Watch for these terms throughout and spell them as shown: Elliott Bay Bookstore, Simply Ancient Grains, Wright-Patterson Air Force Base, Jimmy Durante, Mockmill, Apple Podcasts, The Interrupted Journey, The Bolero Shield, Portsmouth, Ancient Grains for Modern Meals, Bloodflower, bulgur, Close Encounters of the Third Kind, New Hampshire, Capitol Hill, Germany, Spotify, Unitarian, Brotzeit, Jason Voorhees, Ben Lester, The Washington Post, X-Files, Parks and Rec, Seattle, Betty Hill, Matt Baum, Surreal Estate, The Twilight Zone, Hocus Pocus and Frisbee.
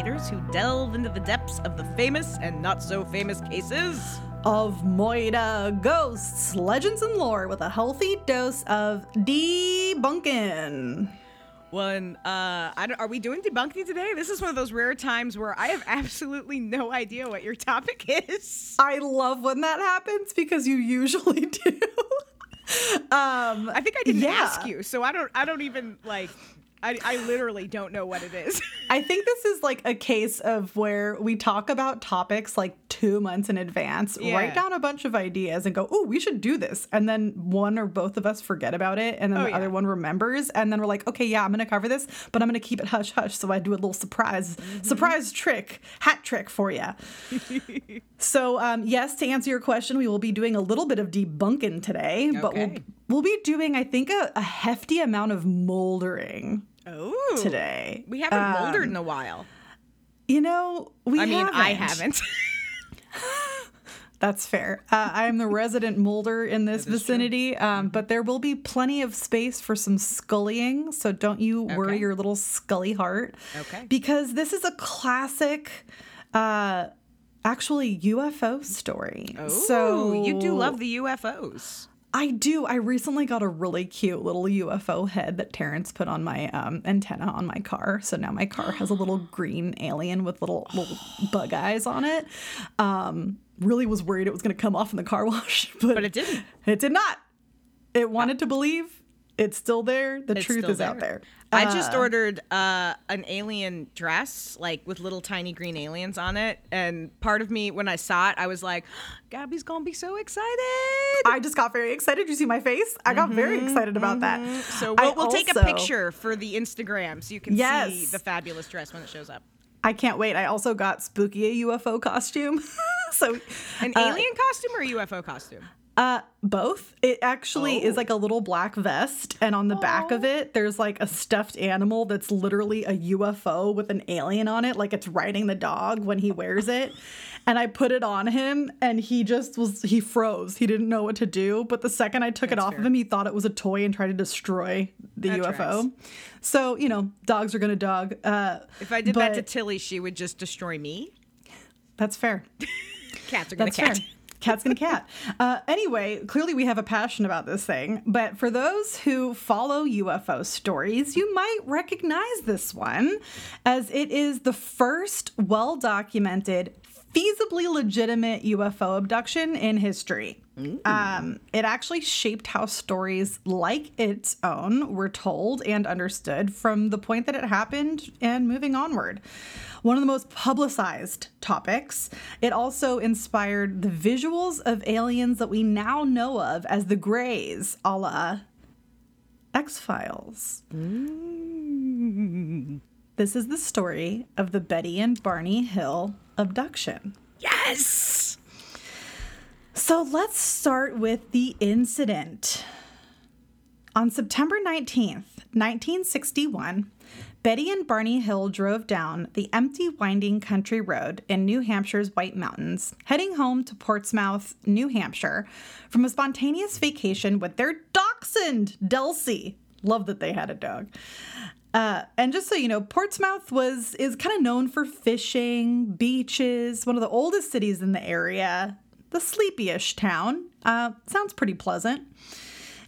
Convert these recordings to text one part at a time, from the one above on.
investigators who delve into the depths of the famous and not-so-famous cases of Moira ghosts, legends, and lore with a healthy dose of debunking. Are we doing debunking today? This is one of those rare times where I have absolutely no idea what your topic is. I love when that happens because you usually do. I think I didn't ask you, so I literally don't know what it is. I think this is like a case of where we talk about topics like 2 months in advance, write down a bunch of ideas and go, oh, we should do this. And then one or both of us forget about it. And then the other one remembers. And then we're like, okay, yeah, I'm going to cover this, but I'm going to keep it hush hush. So I do a little hat trick for you. So yes, to answer your question, we will be doing a little bit of debunking today, but we'll be doing, I think, a hefty amount of moldering. Oh, today we haven't moldered in a while. You know, I haven't. That's fair. I'm the resident molder in this vicinity, but there will be plenty of space for some scullying. So don't you worry your little scully heart, because this is a classic, actually UFO story. Oh, so you do love the UFOs. I do. I recently got a really cute little UFO head that Terrence put on my antenna on my car. So now my car has a little green alien with little bug eyes on it. Really was worried it was going to come off in the car wash. But it didn't. It did not. It wanted to believe. It's still there. It's truth is out there. I just ordered an alien dress, like with little tiny green aliens on it. And part of me, when I saw it, I was like, Gabby's going to be so excited. I just got very excited. You see my face? I got very excited about that. So we'll take a picture for the Instagram so you can see the fabulous dress when it shows up. I can't wait. I also got Spooky, a UFO costume. So an alien costume or a UFO costume? Both. It actually is like a little black vest, and on the back of it, there's like a stuffed animal that's literally a UFO with an alien on it, like it's riding the dog when he wears it. And I put it on him, and he froze. He didn't know what to do. But the second I took it off of him, he thought it was a toy and tried to destroy the UFO. Right. So, you know, dogs are going to dog. If I did that to Tilly, she would just destroy me. That's fair. Cats are going to cat. Fair. Cat's gonna cat. Anyway, clearly we have a passion about this thing, but for those who follow UFO stories, you might recognize this one as it is the first well-documented, feasibly legitimate UFO abduction in history. It actually shaped how stories like its own were told and understood from the point that it happened and moving onward. One of the most publicized topics, it also inspired the visuals of aliens that we now know of as the Greys, a la X-Files. This is the story of the Betty and Barney Hill abduction. Yes! So let's start with the incident. On September 19th, 1961, Betty and Barney Hill drove down the empty, winding country road in New Hampshire's White Mountains, heading home to Portsmouth, New Hampshire, from a spontaneous vacation with their dachshund, Dulcie. Love that they had a dog. And just so you know, Portsmouth is kind of known for fishing, beaches, one of the oldest cities in the area. The sleepy-ish town. Sounds pretty pleasant.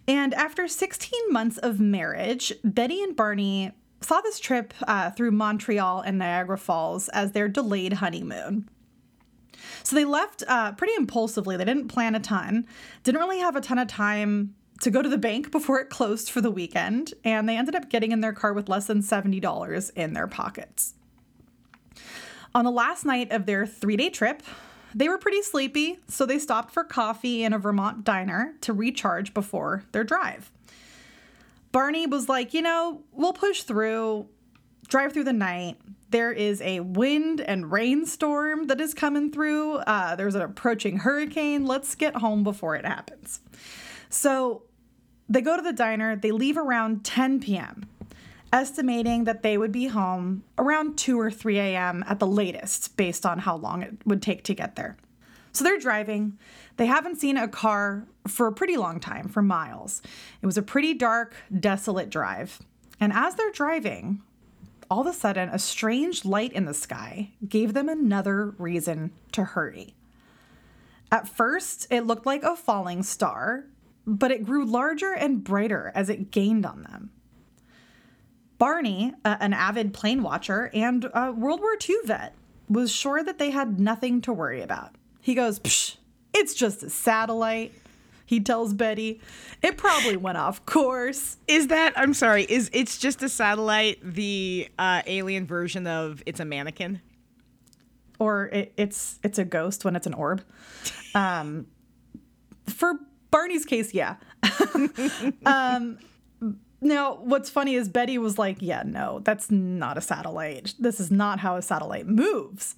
And after 16 months of marriage, Betty and Barney saw this trip through Montreal and Niagara Falls as their delayed honeymoon. So they left pretty impulsively. They didn't plan a ton. Didn't really have a ton of time to go to the bank before it closed for the weekend. And they ended up getting in their car with less than $70 in their pockets. On the last night of their three-day trip, they were pretty sleepy, so they stopped for coffee in a Vermont diner to recharge before their drive. Barney was like, you know, we'll push through, drive through the night. There is a wind and rainstorm that is coming through. There's an approaching hurricane. Let's get home before it happens. So they go to the diner. They leave around 10 p.m., estimating that they would be home around 2 or 3 a.m. at the latest, based on how long it would take to get there. So they're driving. They haven't seen a car for a pretty long time, for miles. It was a pretty dark, desolate drive. And as they're driving, all of a sudden, a strange light in the sky gave them another reason to hurry. At first, it looked like a falling star, but it grew larger and brighter as it gained on them. Barney, an avid plane watcher and a World War II vet, was sure that they had nothing to worry about. He goes, "Psh, it's just a satellite," he tells Betty. "It probably went off course." Is "it's just a satellite" the alien version of "it's a mannequin"? Or it's a ghost when it's an orb? For Barney's case, yeah. Now, what's funny is Betty was like, yeah, no, that's not a satellite. This is not how a satellite moves.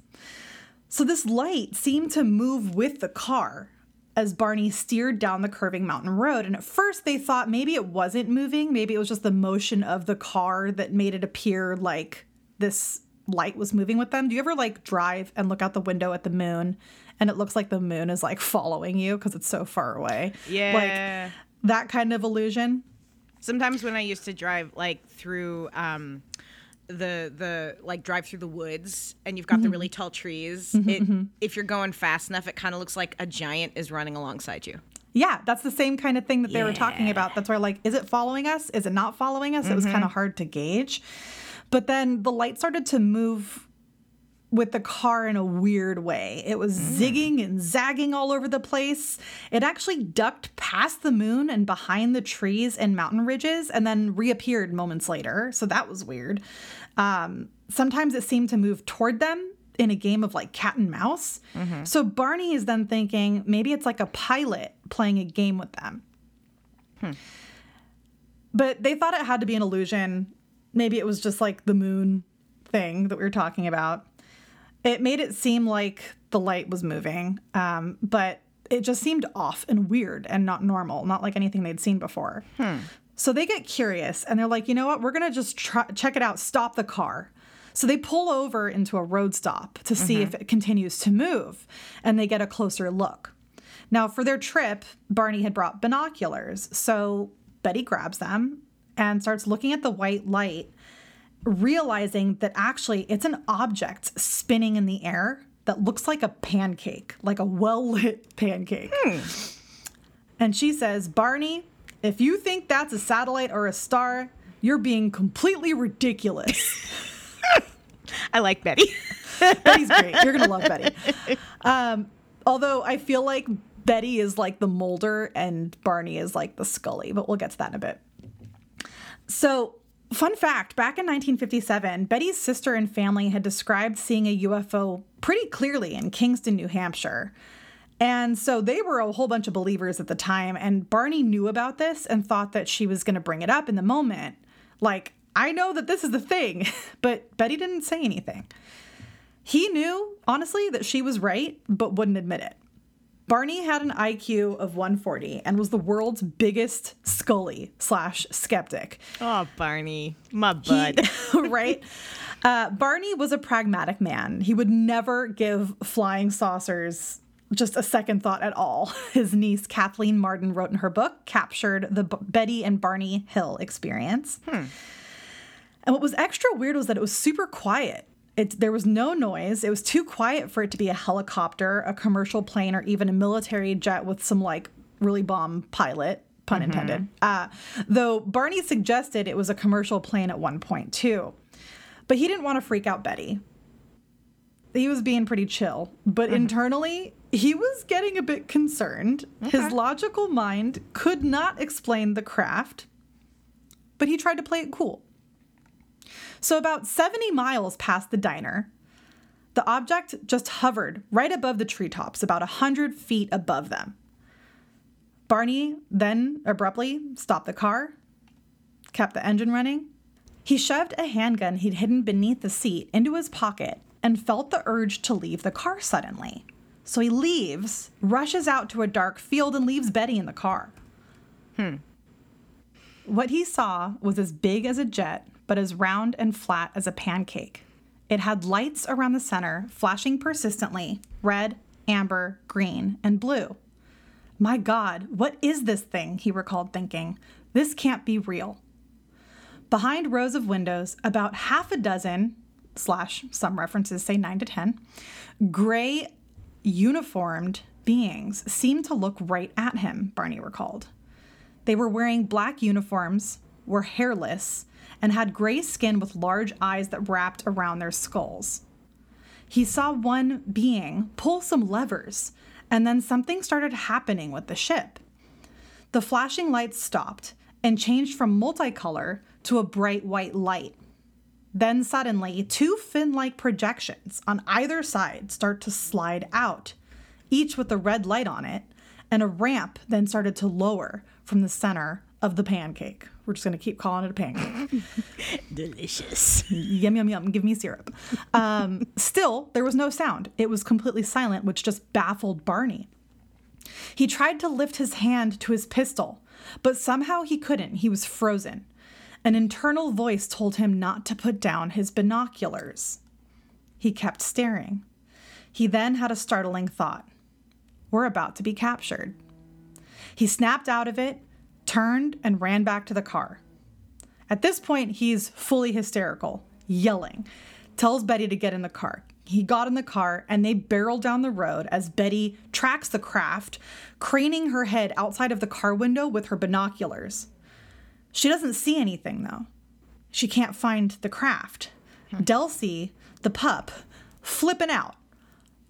So this light seemed to move with the car as Barney steered down the curving mountain road. And at first they thought maybe it wasn't moving. Maybe it was just the motion of the car that made it appear like this light was moving with them. Do you ever like drive and look out the window at the moon and it looks like the moon is like following you because it's so far away? Yeah. Like that kind of illusion. Sometimes when I used to drive like through drive through the woods and you've got the really tall trees, if you're going fast enough, it kind of looks like a giant is running alongside you. Yeah, that's the same kind of thing that they were talking about. That's where like, is it following us? Is it not following us? It was kind of hard to gauge. But then the light started to move with the car in a weird way. It was zigging and zagging all over the place. It actually ducked past the moon and behind the trees and mountain ridges and then reappeared moments later. So that was weird. Sometimes it seemed to move toward them in a game of like cat and mouse. So Barney is then thinking maybe it's like a pilot playing a game with them. But they thought it had to be an illusion. Maybe it was just like the moon thing that we were talking about. It made it seem like the light was moving, but it just seemed off and weird and not normal, not like anything they'd seen before. So they get curious and they're like, you know what? We're going to just check it out. Stop the car. So they pull over into a road stop to see if it continues to move, and they get a closer look. Now, for their trip, Barney had brought binoculars. So Betty grabs them and starts looking at the white light, realizing that actually it's an object spinning in the air that looks like a pancake, like a well-lit pancake. And she says, "Barney, if you think that's a satellite or a star, you're being completely ridiculous." I like Betty. Betty's great. You're going to love Betty. Although I feel like Betty is like the Mulder and Barney is like the Scully, but we'll get to that in a bit. So, fun fact, back in 1957, Betty's sister and family had described seeing a UFO pretty clearly in Kingston, New Hampshire. And so they were a whole bunch of believers at the time. And Barney knew about this and thought that she was going to bring it up in the moment. Like, I know that this is the thing, but Betty didn't say anything. He knew, honestly, that she was right, but wouldn't admit it. Barney had an IQ of 140 and was the world's biggest Scully/skeptic. Oh, Barney, my bud. Right? Barney was a pragmatic man. He would never give flying saucers just a second thought at all. His niece, Kathleen Marden, wrote in her book, Captured, the Betty and Barney Hill Experience. And what was extra weird was that it was super quiet. There was no noise. It was too quiet for it to be a helicopter, a commercial plane, or even a military jet with some, like, really bomb pilot, pun intended. Though Barney suggested it was a commercial plane at one point, too. But he didn't want to freak out Betty. He was being pretty chill. But internally, he was getting a bit concerned. His logical mind could not explain the craft, but he tried to play it cool. So about 70 miles past the diner, the object just hovered right above the treetops, about 100 feet above them. Barney then abruptly stopped the car, kept the engine running. He shoved a handgun he'd hidden beneath the seat into his pocket and felt the urge to leave the car suddenly. So he leaves, rushes out to a dark field, and leaves Betty in the car. What he saw was as big as a jet, but as round and flat as a pancake. It had lights around the center, flashing persistently, red, amber, green, and blue. My God, what is this thing? He recalled thinking. This can't be real. Behind rows of windows, about half a dozen, / some references say 9 to 10, gray uniformed beings seemed to look right at him, Barney recalled. They were wearing black uniforms, were hairless, and had gray skin with large eyes that wrapped around their skulls. He saw one being pull some levers, and then something started happening with the ship. The flashing lights stopped and changed from multicolor to a bright white light. Then suddenly, two fin-like projections on either side start to slide out, each with a red light on it, and a ramp then started to lower from the center of the pancake. We're just going to keep calling it a pancake. Delicious. Yum, yum, yum. Give me syrup. Still, there was no sound. It was completely silent, which just baffled Barney. He tried to lift his hand to his pistol, but somehow he couldn't. He was frozen. An internal voice told him not to put down his binoculars. He kept staring. He then had a startling thought. We're about to be captured. He snapped out of it, turned, and ran back to the car. At this point, he's fully hysterical, yelling, tells Betty to get in the car. He got in the car, and they barrel down the road as Betty tracks the craft, craning her head outside of the car window with her binoculars. She doesn't see anything, though. She can't find the craft. Dulcie, the pup, flipping out.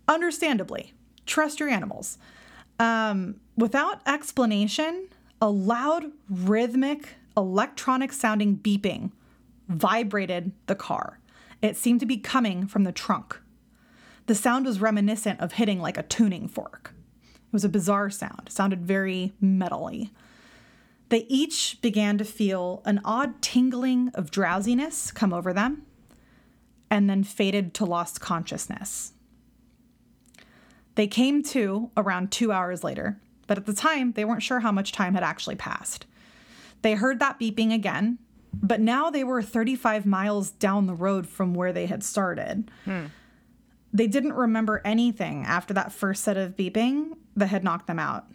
Understandably. Trust your animals. Without explanation, a loud, rhythmic, electronic-sounding beeping vibrated the car. It seemed to be coming from the trunk. The sound was reminiscent of hitting like a tuning fork. It was a bizarre sound. It sounded very metal-y. They each began to feel an odd tingling of drowsiness come over them and then faded to lost consciousness. They came to around 2 hours later, but at the time, they weren't sure how much time had actually passed. They heard that beeping again, but now they were 35 miles down the road from where they had started. They didn't remember anything after that first set of beeping that had knocked them out.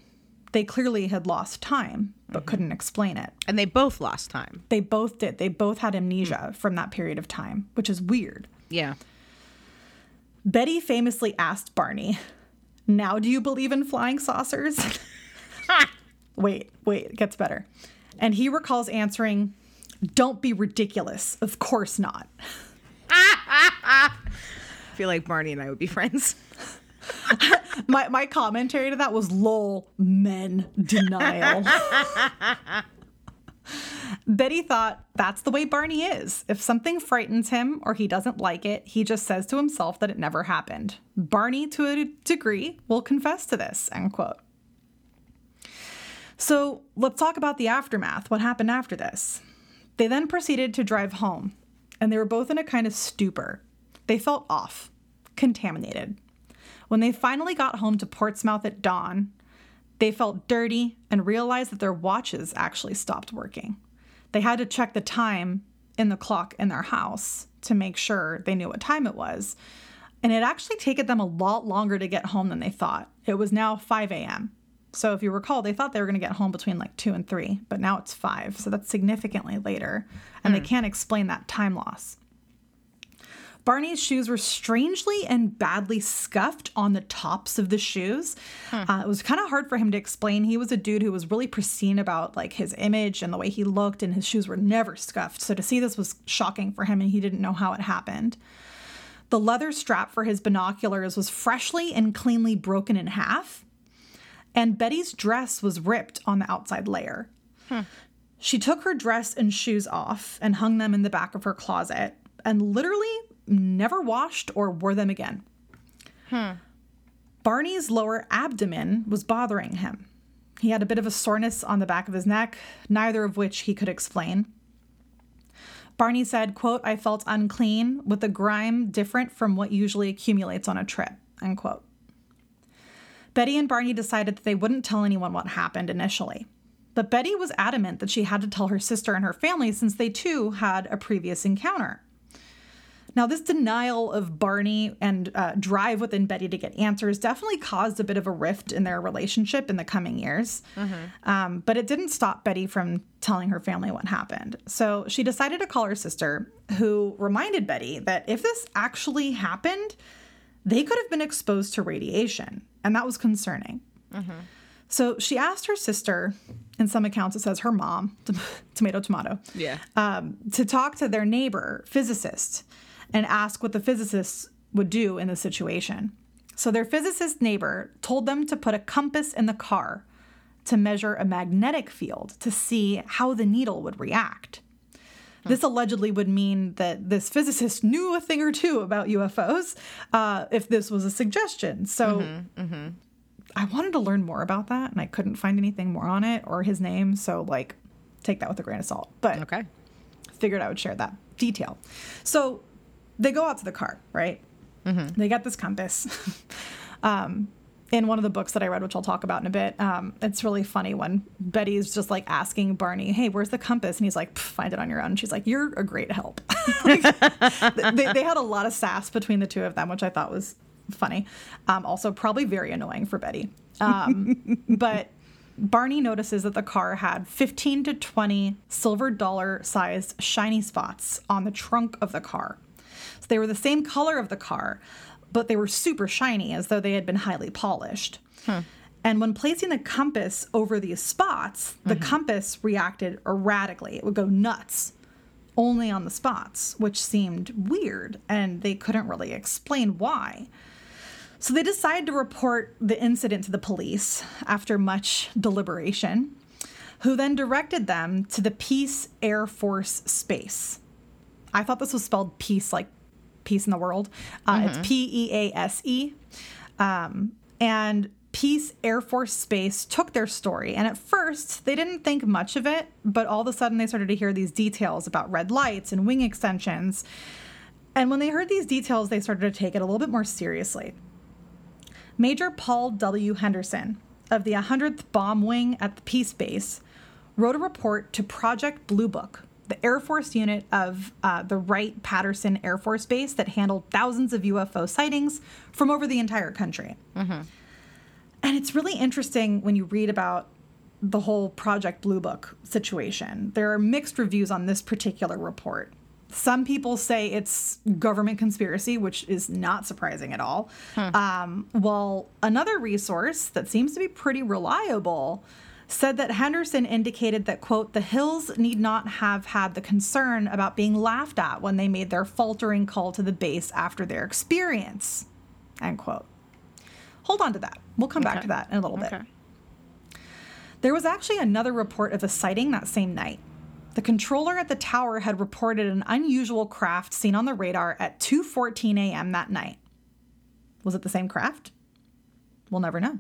They clearly had lost time, but couldn't explain it. And they both lost time. They both did. They both had amnesia from that period of time, which is weird. Yeah. Betty famously asked Barney, "Now do you believe in flying saucers?" Wait, it gets better. And he recalls answering, "Don't be ridiculous. Of course not." I feel like Barney and I would be friends. My commentary to that was lol, men, denial. Betty thought that's the way Barney is. If something frightens him or he doesn't like it, he just says to himself that it never happened. Barney, to a degree, will confess to this, end quote. So let's talk about the aftermath, what happened after this. They then proceeded to drive home, and they were both in a kind of stupor. They felt off, contaminated. When they finally got home to Portsmouth at dawn, they felt dirty and realized that their watches actually stopped working. They had to check the time in the clock in their house to make sure they knew what time it was. And it actually taken them a lot longer to get home than they thought. It was now 5 a.m. So if you recall, they thought they were going to get home between like 2 and 3, but now it's 5. So that's significantly later. And they can't explain that time loss. Barney's shoes were strangely and badly scuffed on the tops of the shoes. It was kind of hard for him to explain. He was a dude who was really pristine about like his image and the way he looked, and his shoes were never scuffed. So to see this was shocking for him, and he didn't know how it happened. The leather strap for his binoculars was freshly and cleanly broken in half, and Betty's dress was ripped on the outside layer. She took her dress and shoes off and hung them in the back of her closet, and literally never washed or wore them again. Barney's lower abdomen was bothering him. He had a bit of a soreness on the back of his neck, neither of which he could explain. Barney said, quote, "I felt unclean with a grime different from what usually accumulates on a trip," end quote. Betty and Barney decided that they wouldn't tell anyone what happened initially. But Betty was adamant that she had to tell her sister and her family, since they too had a previous encounter. Now, this denial of Barney and drive within Betty to get answers definitely caused a bit of a rift in their relationship in the coming years. Mm-hmm. But it didn't stop Betty from telling her family what happened. So she decided to call her sister, who reminded Betty that if this actually happened, they could have been exposed to radiation. And that was concerning. Mm-hmm. So she asked her sister, in some accounts it says her mom, tomato, tomato, to talk to their neighbor, physicist, and ask what the physicist would do in the situation. So their physicist neighbor told them to put a compass in the car to measure a magnetic field to see how the needle would react. This allegedly would mean that this physicist knew a thing or two about UFOs if this was a suggestion. So I wanted to learn more about that, and I couldn't find anything more on it or his name. So, like, take that with a grain of salt. But figured I would share that detail. So they go out to the car, right? Mm-hmm. They got this compass. In one of the books that I read, which I'll talk about in a bit, it's really funny when Betty's just, like, asking Barney, hey, where's the compass? And he's like, find it on your own. And she's like, you're a great help. Like, they had a lot of sass between the two of them, which I thought was funny. Also probably very annoying for Betty. But Barney notices that the car had 15 to 20 silver dollar sized shiny spots on the trunk of the car. So they were the same color of the car, but they were super shiny, as though they had been highly polished. And when placing the compass over these spots, the compass reacted erratically. It would go nuts only on the spots, which seemed weird, and they couldn't really explain why. So they decided to report the incident to the police after much deliberation, who then directed them to the Peace Air Force Base. I thought this was spelled peace, like peace in the world. It's P-E-A-S-E. And Peace Air Force Base took their story. And at first, they didn't think much of it. But all of a sudden, they started to hear these details about red lights and wing extensions. And when they heard these details, they started to take it a little bit more seriously. Major Paul W. Henderson of the 100th Bomb Wing at the Peace Base wrote a report to Project Blue Book, the Air Force unit of the Wright-Patterson Air Force Base that handled thousands of UFO sightings from over the entire country. Mm-hmm. And it's really interesting when you read about the whole Project Blue Book situation. There are mixed reviews on this particular report. Some people say it's government conspiracy, which is not surprising at all. While another resource that seems to be pretty reliable said that Henderson indicated that, quote, the Hills need not have had the concern about being laughed at when they made their faltering call to the base after their experience, end quote. Hold on to that. We'll come back to that in a little bit. There was actually another report of a sighting that same night. The controller at the tower had reported an unusual craft seen on the radar at 2:14 a.m. that night. Was it the same craft? We'll never know.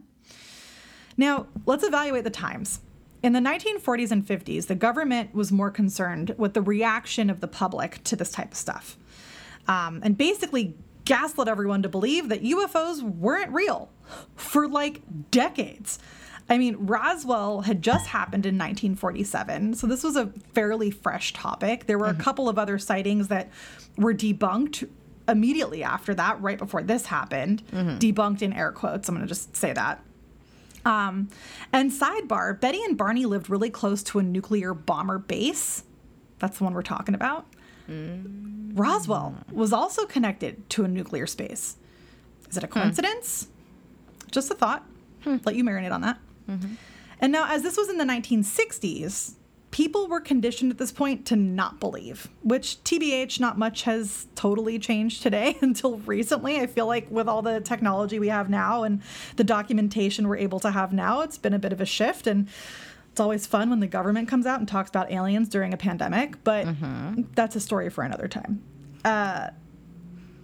Now, let's evaluate the times. In the 1940s and 50s, the government was more concerned with the reaction of the public to this type of stuff, and basically gaslit everyone to believe that UFOs weren't real for, like, decades. I mean, Roswell had just happened in 1947, so this was a fairly fresh topic. There were a couple of other sightings that were debunked immediately after that, right before this happened. Debunked in air quotes. I'm going to just say that. And sidebar, Betty and Barney lived really close to a nuclear bomber base. That's the one we're talking about. Roswell was also connected to a nuclear space. Is it a coincidence? Just a thought. Let you marinate on that. And now, as this was in the 1960s, people were conditioned at this point to not believe, which TBH, not much has totally changed today until recently. I feel like with all the technology we have now and the documentation we're able to have now, it's been a bit of a shift. And it's always fun when the government comes out and talks about aliens during a pandemic, but that's a story for another time.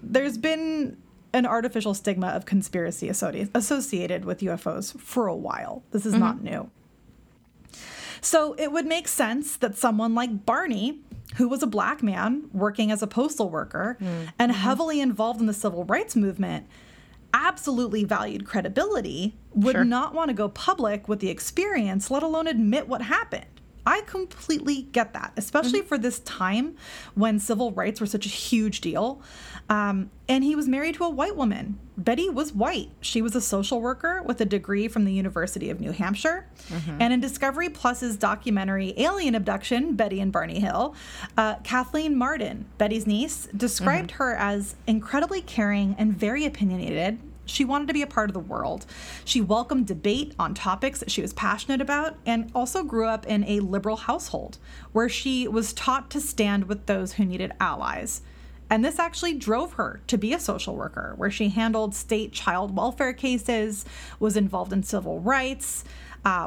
There's been an artificial stigma of conspiracy associated with UFOs for a while. This is not new. So it would make sense that someone like Barney, who was a black man working as a postal worker and heavily involved in the civil rights movement, absolutely valued credibility, would not want to go public with the experience, let alone admit what happened. I completely get that, especially for this time when civil rights were such a huge deal. And he was married to a white woman. Betty was white. She was a social worker with a degree from the University of New Hampshire. And in Discovery Plus's documentary Alien Abduction, Betty and Barney Hill, Kathleen Marden, Betty's niece, described her as incredibly caring and very opinionated. She wanted to be a part of the world. She welcomed debate on topics that she was passionate about, and also grew up in a liberal household where she was taught to stand with those who needed allies. And this actually drove her to be a social worker, where she handled state child welfare cases, was involved in civil rights,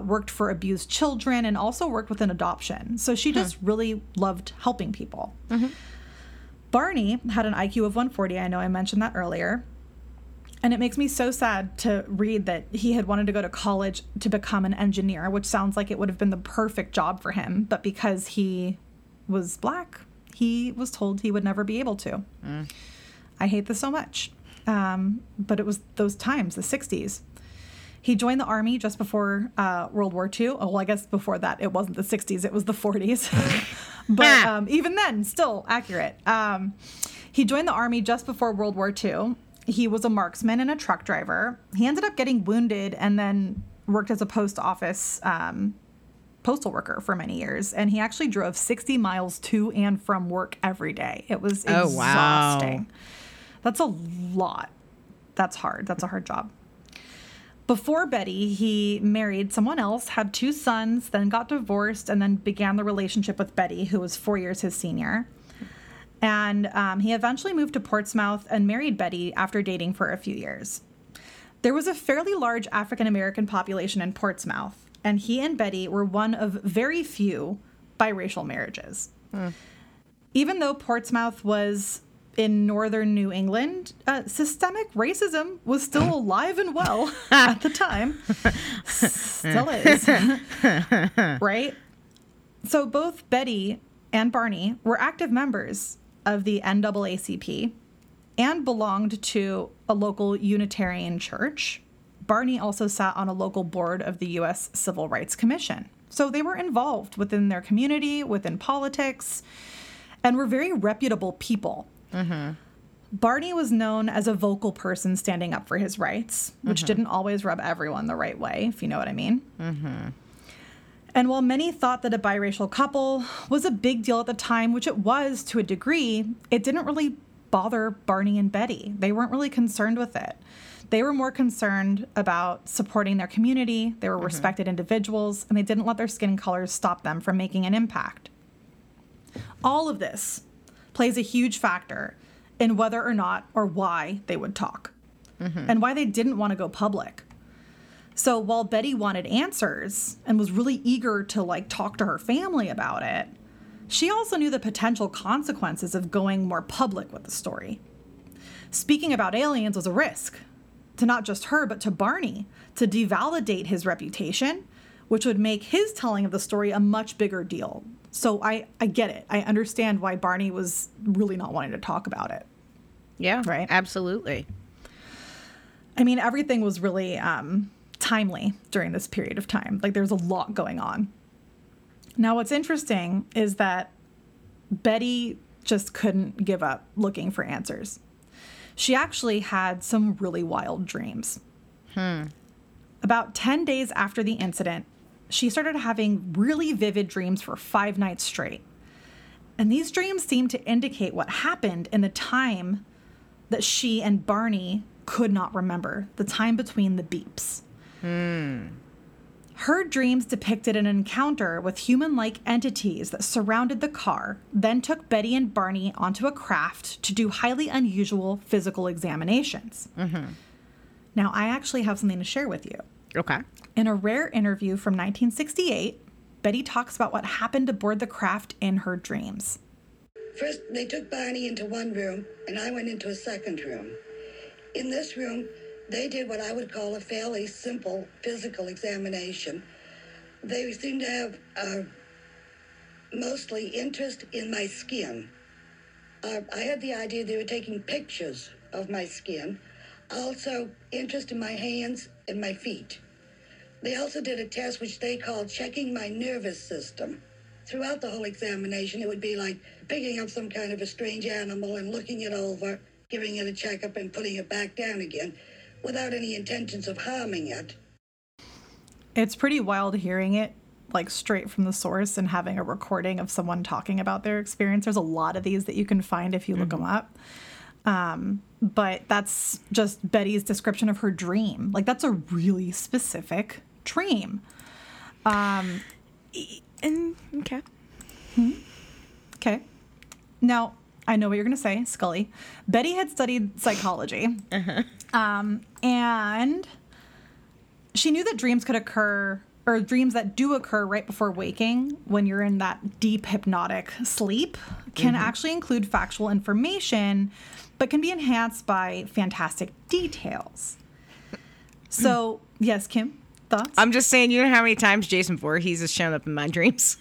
worked for abused children, and also worked with an adoption. So she just really loved helping people. Barney had an IQ of 140. I know I mentioned that earlier. And it makes me so sad to read that he had wanted to go to college to become an engineer, which sounds like it would have been the perfect job for him. But because he was black, he was told he would never be able to. I hate this so much. But it was those times, the 60s. He joined the Army just before World War II. Oh, well, I guess before that, it wasn't the 60s. It was the 40s. But even then, still accurate. He joined the Army just before World War II. He was a marksman and a truck driver. He ended up getting wounded and then worked as a post office postal worker for many years. And he actually drove 60 miles to and from work every day. It was exhausting. Wow. That's a lot. That's hard. That's a hard job. Before Betty, he married someone else, had two sons, then got divorced, and then began the relationship with Betty, who was 4 years his senior. And he eventually moved to Portsmouth and married Betty after dating for a few years. There was a fairly large African-American population in Portsmouth, and he and Betty were one of very few biracial marriages. Even though Portsmouth was in northern New England, systemic racism was still alive and well at the time. Still is. Right? So both Betty and Barney were active members of the NAACP and belonged to a local Unitarian church. Barney also sat on a local board of the U.S. Civil Rights Commission. So they were involved within their community, within politics, and were very reputable people. Barney was known as a vocal person standing up for his rights, which didn't always rub everyone the right way, if you know what I mean. And while many thought that a biracial couple was a big deal at the time, which it was to a degree, it didn't really bother Barney and Betty. They weren't really concerned with it. They were more concerned about supporting their community. They were respected individuals, and they didn't let their skin colors stop them from making an impact. All of this plays a huge factor in whether or not or why they would talk and why they didn't want to go public. So while Betty wanted answers and was really eager to, like, talk to her family about it, she also knew the potential consequences of going more public with the story. Speaking about aliens was a risk to not just her, but to Barney, to devalidate his reputation, which would make his telling of the story a much bigger deal. So I get it. I understand why Barney was really not wanting to talk about it. Yeah, right. Absolutely. I mean, everything was really timely during this period of time. Like, there's a lot going on. Now, what's interesting is that Betty just couldn't give up looking for answers. She actually had some really wild dreams. About 10 days after the incident, she started having really vivid dreams for 5 nights straight. And these dreams seemed to indicate what happened in the time that she and Barney could not remember, the time between the beeps. Her dreams depicted an encounter with human-like entities that surrounded the car, then took Betty and Barney onto a craft to do highly unusual physical examinations. Now, I actually have something to share with you. Okay. In a rare interview from 1968, Betty talks about what happened aboard the craft in her dreams. First, they took Barney into one room, and I went into a second room. In this room, they did what I would call a fairly simple physical examination. They seemed to have mostly interest in my skin. I had the idea they were taking pictures of my skin. Also, interest in my hands and my feet. They also did a test which they called checking my nervous system. Throughout the whole examination, it would be like picking up some kind of a strange animal and looking it over, giving it a checkup and putting it back down again without any intentions of harming it. It's pretty wild hearing it, like, straight from the source and having a recording of someone talking about their experience. There's a lot of these that you can find if you look them up. But that's just Betty's description of her dream. Like, that's a really specific dream. Okay. Okay. Now, I know what you're going to say, Scully. Betty had studied psychology. And she knew that dreams could occur, or dreams that do occur right before waking when you're in that deep hypnotic sleep can actually include factual information, but can be enhanced by fantastic details. So, yes, Kim, thoughts? I'm just saying, you know how many times Jason Voorhees has shown up in my dreams?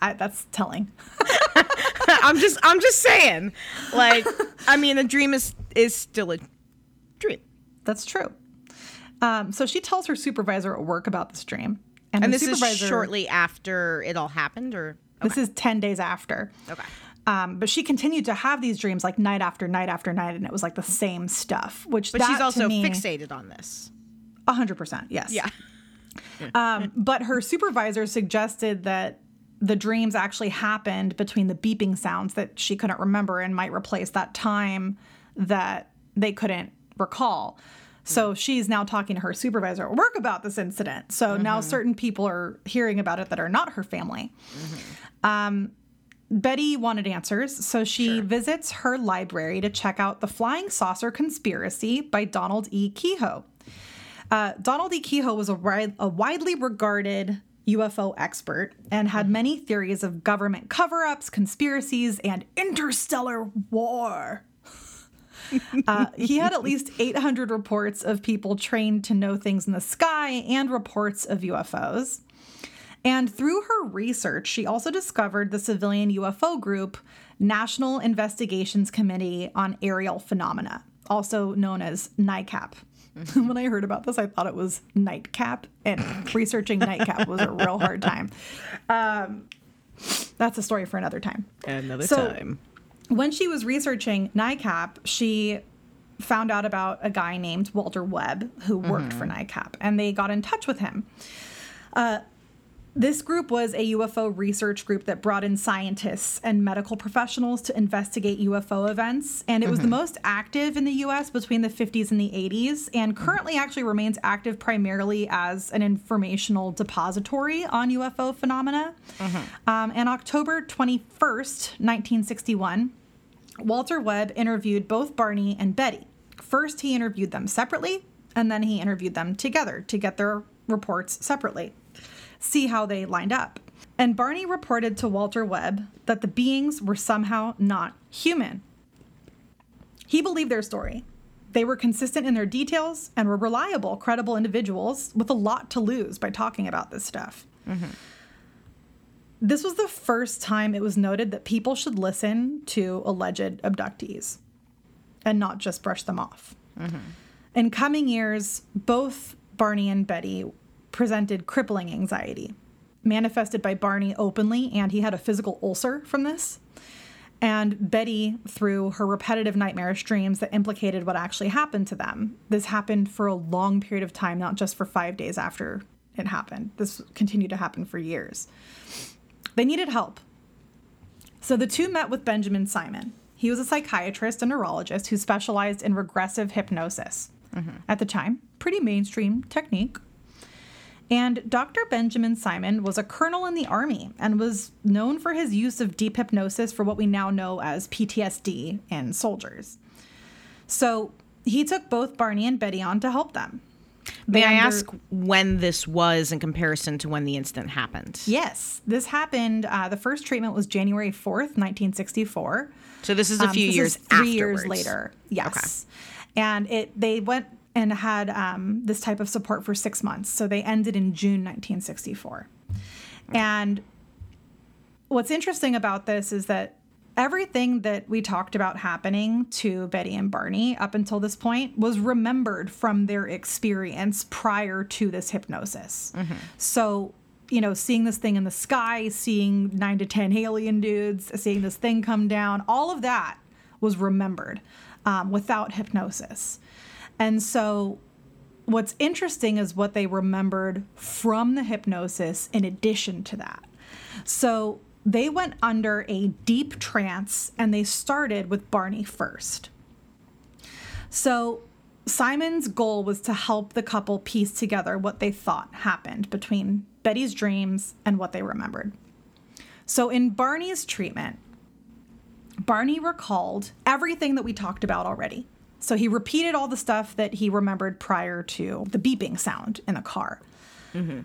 That's telling. I'm just saying. Like, I mean, a dream is still a dream. That's true. So she tells her supervisor at work about this dream. And this is shortly after it all happened? This is 10 days after. Okay. But she continued to have these dreams, like, night after night after night, and it was, like, the same stuff. But she's also fixated on this. 100%, yes. Yeah. But her supervisor suggested that the dreams actually happened between the beeping sounds that she couldn't remember and might replace that time that they couldn't recall. So she's now talking to her supervisor at work about this incident. So now certain people are hearing about it that are not her family. Betty wanted answers, so she visits her library to check out The Flying Saucer Conspiracy by Donald E. Kehoe. Donald E. Kehoe was a widely regarded UFO expert and had many theories of government cover-ups, conspiracies, and interstellar war. He had at least 800 reports of people trained to know things in the sky and reports of UFOs. And through her research, she also discovered the civilian UFO group, National Investigations Committee on Aerial Phenomena, also known as NICAP. When I heard about this, I thought it was nightcap, and researching nightcap was a real hard time. That's a story for another time. When she was researching NICAP, she found out about a guy named Walter Webb who worked for NICAP, and they got in touch with him. This group was a UFO research group that brought in scientists and medical professionals to investigate UFO events, and it was the most active in the U.S. between the 50s and the 80s, and currently actually remains active primarily as an informational depository on UFO phenomena. And October 21st, 1961, Walter Webb interviewed both Barney and Betty. First, he interviewed them separately, and then he interviewed them together to get their reports separately. See how they lined up. And Barney reported to Walter Webb that the beings were somehow not human. He believed their story. They were consistent in their details and were reliable, credible individuals with a lot to lose by talking about this stuff. This was the first time it was noted that people should listen to alleged abductees and not just brush them off. In coming years, both Barney and Betty presented crippling anxiety, manifested by Barney openly, and he had a physical ulcer from this, and Betty through her repetitive nightmarish dreams that implicated what actually happened to them. This happened for a long period of time, not just for 5 days after it happened. This continued to happen for years. They needed help. So the two met with Benjamin Simon. He was a psychiatrist and neurologist who specialized in regressive hypnosis. At the time, pretty mainstream technique. And Dr. Benjamin Simon was a colonel in the Army and was known for his use of deep hypnosis for what we now know as PTSD in soldiers. So he took both Barney and Betty on to help them. May I ask when this was in comparison to when the incident happened? Yes, this happened. The first treatment was January 4th, 1964. So this is a few years afterwards. 3 years later. Yes. Okay. And they went and had this type of support for 6 months. So they ended in June 1964. And what's interesting about this is that everything that we talked about happening to Betty and Barney up until this point was remembered from their experience prior to this hypnosis. Mm-hmm. So, you know, seeing this thing in the sky, seeing 9 to 10 alien dudes, seeing this thing come down, all of that was remembered without hypnosis. And so what's interesting is what they remembered from the hypnosis in addition to that. So they went under a deep trance, and they started with Barney first. So Simon's goal was to help the couple piece together what they thought happened between Betty's dreams and what they remembered. So in Barney's treatment, Barney recalled everything that we talked about already. So he repeated all the stuff that he remembered prior to the beeping sound in the car. Mm-hmm.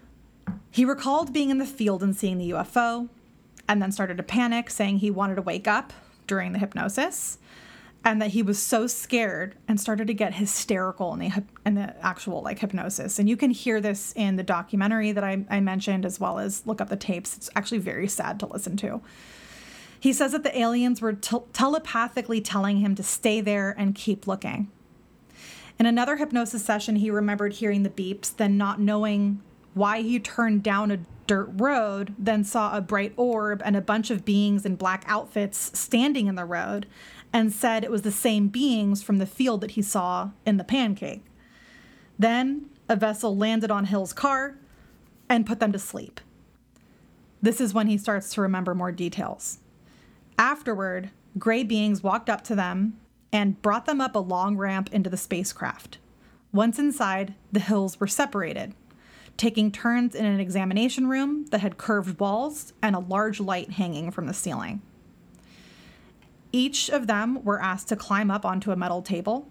He recalled being in the field and seeing the UFO, and then started to panic, saying he wanted to wake up during the hypnosis and that he was so scared, and started to get hysterical in the actual like hypnosis. And you can hear this in the documentary that I mentioned, as well as look up the tapes. It's actually very sad to listen to. He says that the aliens were telepathically telling him to stay there and keep looking. In another hypnosis session, he remembered hearing the beeps, then not knowing why he turned down a dirt road, then saw a bright orb and a bunch of beings in black outfits standing in the road, and said it was the same beings from the field that he saw in the pancake. Then a vessel landed on Hill's car and put them to sleep. This is when he starts to remember more details. Afterward, gray beings walked up to them and brought them up a long ramp into the spacecraft. Once inside, the Hills were separated, taking turns in an examination room that had curved walls and a large light hanging from the ceiling. Each of them were asked to climb up onto a metal table,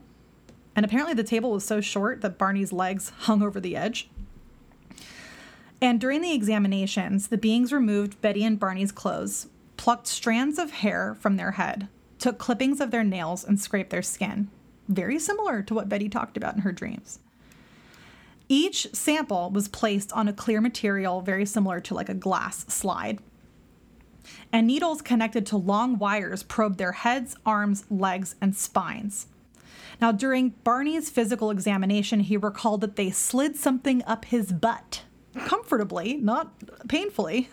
and apparently the table was so short that Barney's legs hung over the edge. And during the examinations, the beings removed Betty and Barney's clothes, plucked strands of hair from their head, took clippings of their nails, and scraped their skin. Very similar to what Betty talked about in her dreams. Each sample was placed on a clear material, very similar to like a glass slide. And needles connected to long wires probed their heads, arms, legs, and spines. Now, during Barney's physical examination, he recalled that they slid something up his butt, comfortably, not painfully.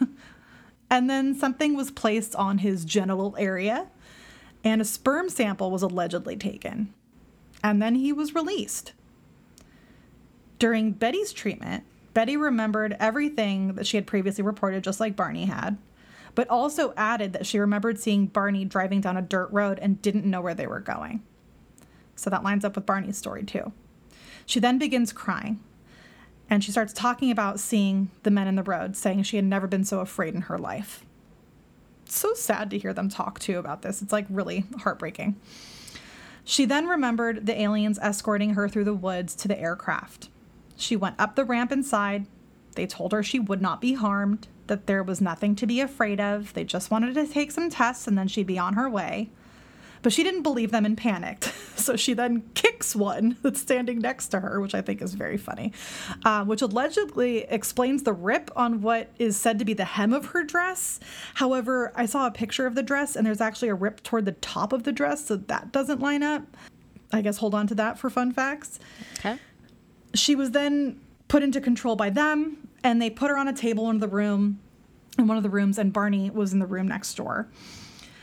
And then something was placed on his genital area, and a sperm sample was allegedly taken. And then he was released. During Betty's treatment, Betty remembered everything that she had previously reported, just like Barney had, but also added that she remembered seeing Barney driving down a dirt road and didn't know where they were going. So that lines up with Barney's story, too. She then begins crying, and she starts talking about seeing the men in the road, saying she had never been so afraid in her life. It's so sad to hear them talk, too, about this. It's, like, really heartbreaking. She then remembered the aliens escorting her through the woods to the aircraft. She went up the ramp inside. They told her she would not be harmed, that there was nothing to be afraid of. They just wanted to take some tests, and then she'd be on her way. But she didn't believe them and panicked. So she then kicks one that's standing next to her, which I think is very funny, which allegedly explains the rip on what is said to be the hem of her dress. However, I saw a picture of the dress, and there's actually a rip toward the top of the dress, so that doesn't line up. I guess hold on to that for fun facts. Okay. She was then put into control by them, and they put her on a table in one of the rooms, and Barney was in the room next door.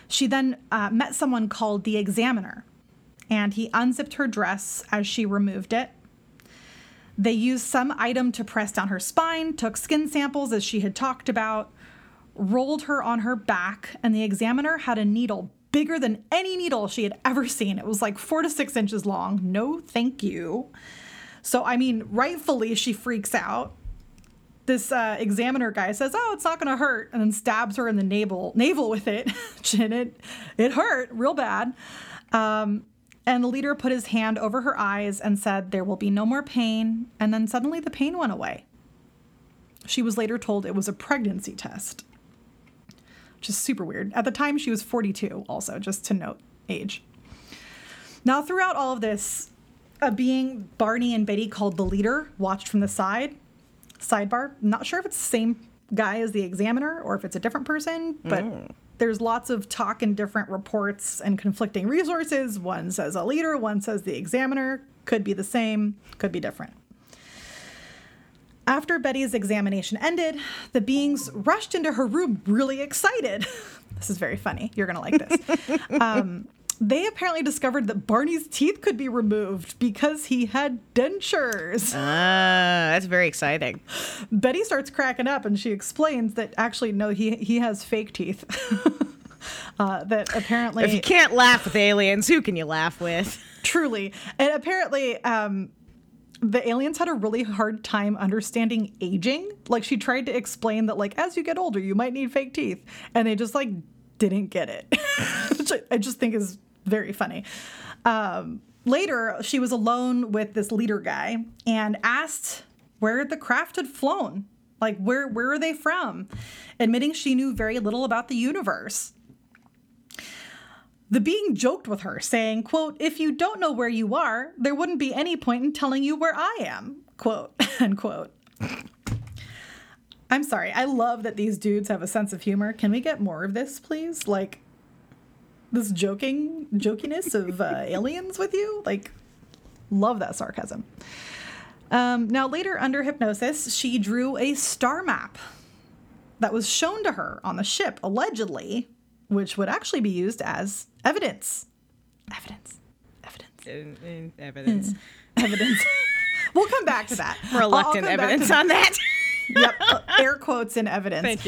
She then met someone called the Examiner, and he unzipped her dress as she removed it. They used some item to press down her spine, took skin samples as she had talked about, rolled her on her back, and the Examiner had a needle bigger than any needle she had ever seen. It was like 4 to 6 inches long. No, thank you. So, I mean, rightfully, she freaks out. This examiner guy says, oh, it's not going to hurt, and then stabs her in the navel with it. And it hurt real bad. And the leader put his hand over her eyes and said, there will be no more pain. And then suddenly the pain went away. She was later told it was a pregnancy test, which is super weird. At the time, she was 42 also, just to note age. Now, throughout all of this, a being Barney and Betty called the Leader watched from the side. Sidebar, not sure if it's the same guy as the Examiner or if it's a different person, but there's lots of talk in different reports and conflicting resources. One says a leader, one says the examiner. Could be the same, could be different. After Betty's examination ended, the beings rushed into her room really excited. This is very funny. You're going to like this. They apparently discovered that Barney's teeth could be removed because he had dentures. That's very exciting. Betty starts cracking up, and she explains that actually, no, he has fake teeth. That apparently... If you can't laugh with aliens, who can you laugh with? Truly. And apparently... the aliens had a really hard time understanding aging. Like, she tried to explain that, like, as you get older, you might need fake teeth. And they just, like, didn't get it, which I just think is very funny. Later, she was alone with this leader guy and asked where the craft had flown. Like, where are they from? Admitting she knew very little about the universe. The being joked with her, saying, quote, if you don't know where you are, there wouldn't be any point in telling you where I am, quote, unquote. I'm sorry. I love that these dudes have a sense of humor. Can we get more of this, please? Like, this jokiness of aliens with you? Like, love that sarcasm. Now, later under hypnosis, she drew a star map that was shown to her on the ship, allegedly, which would actually be used as evidence. We'll come back to that. Reluctant evidence on that. Yep. Air quotes in evidence. Thank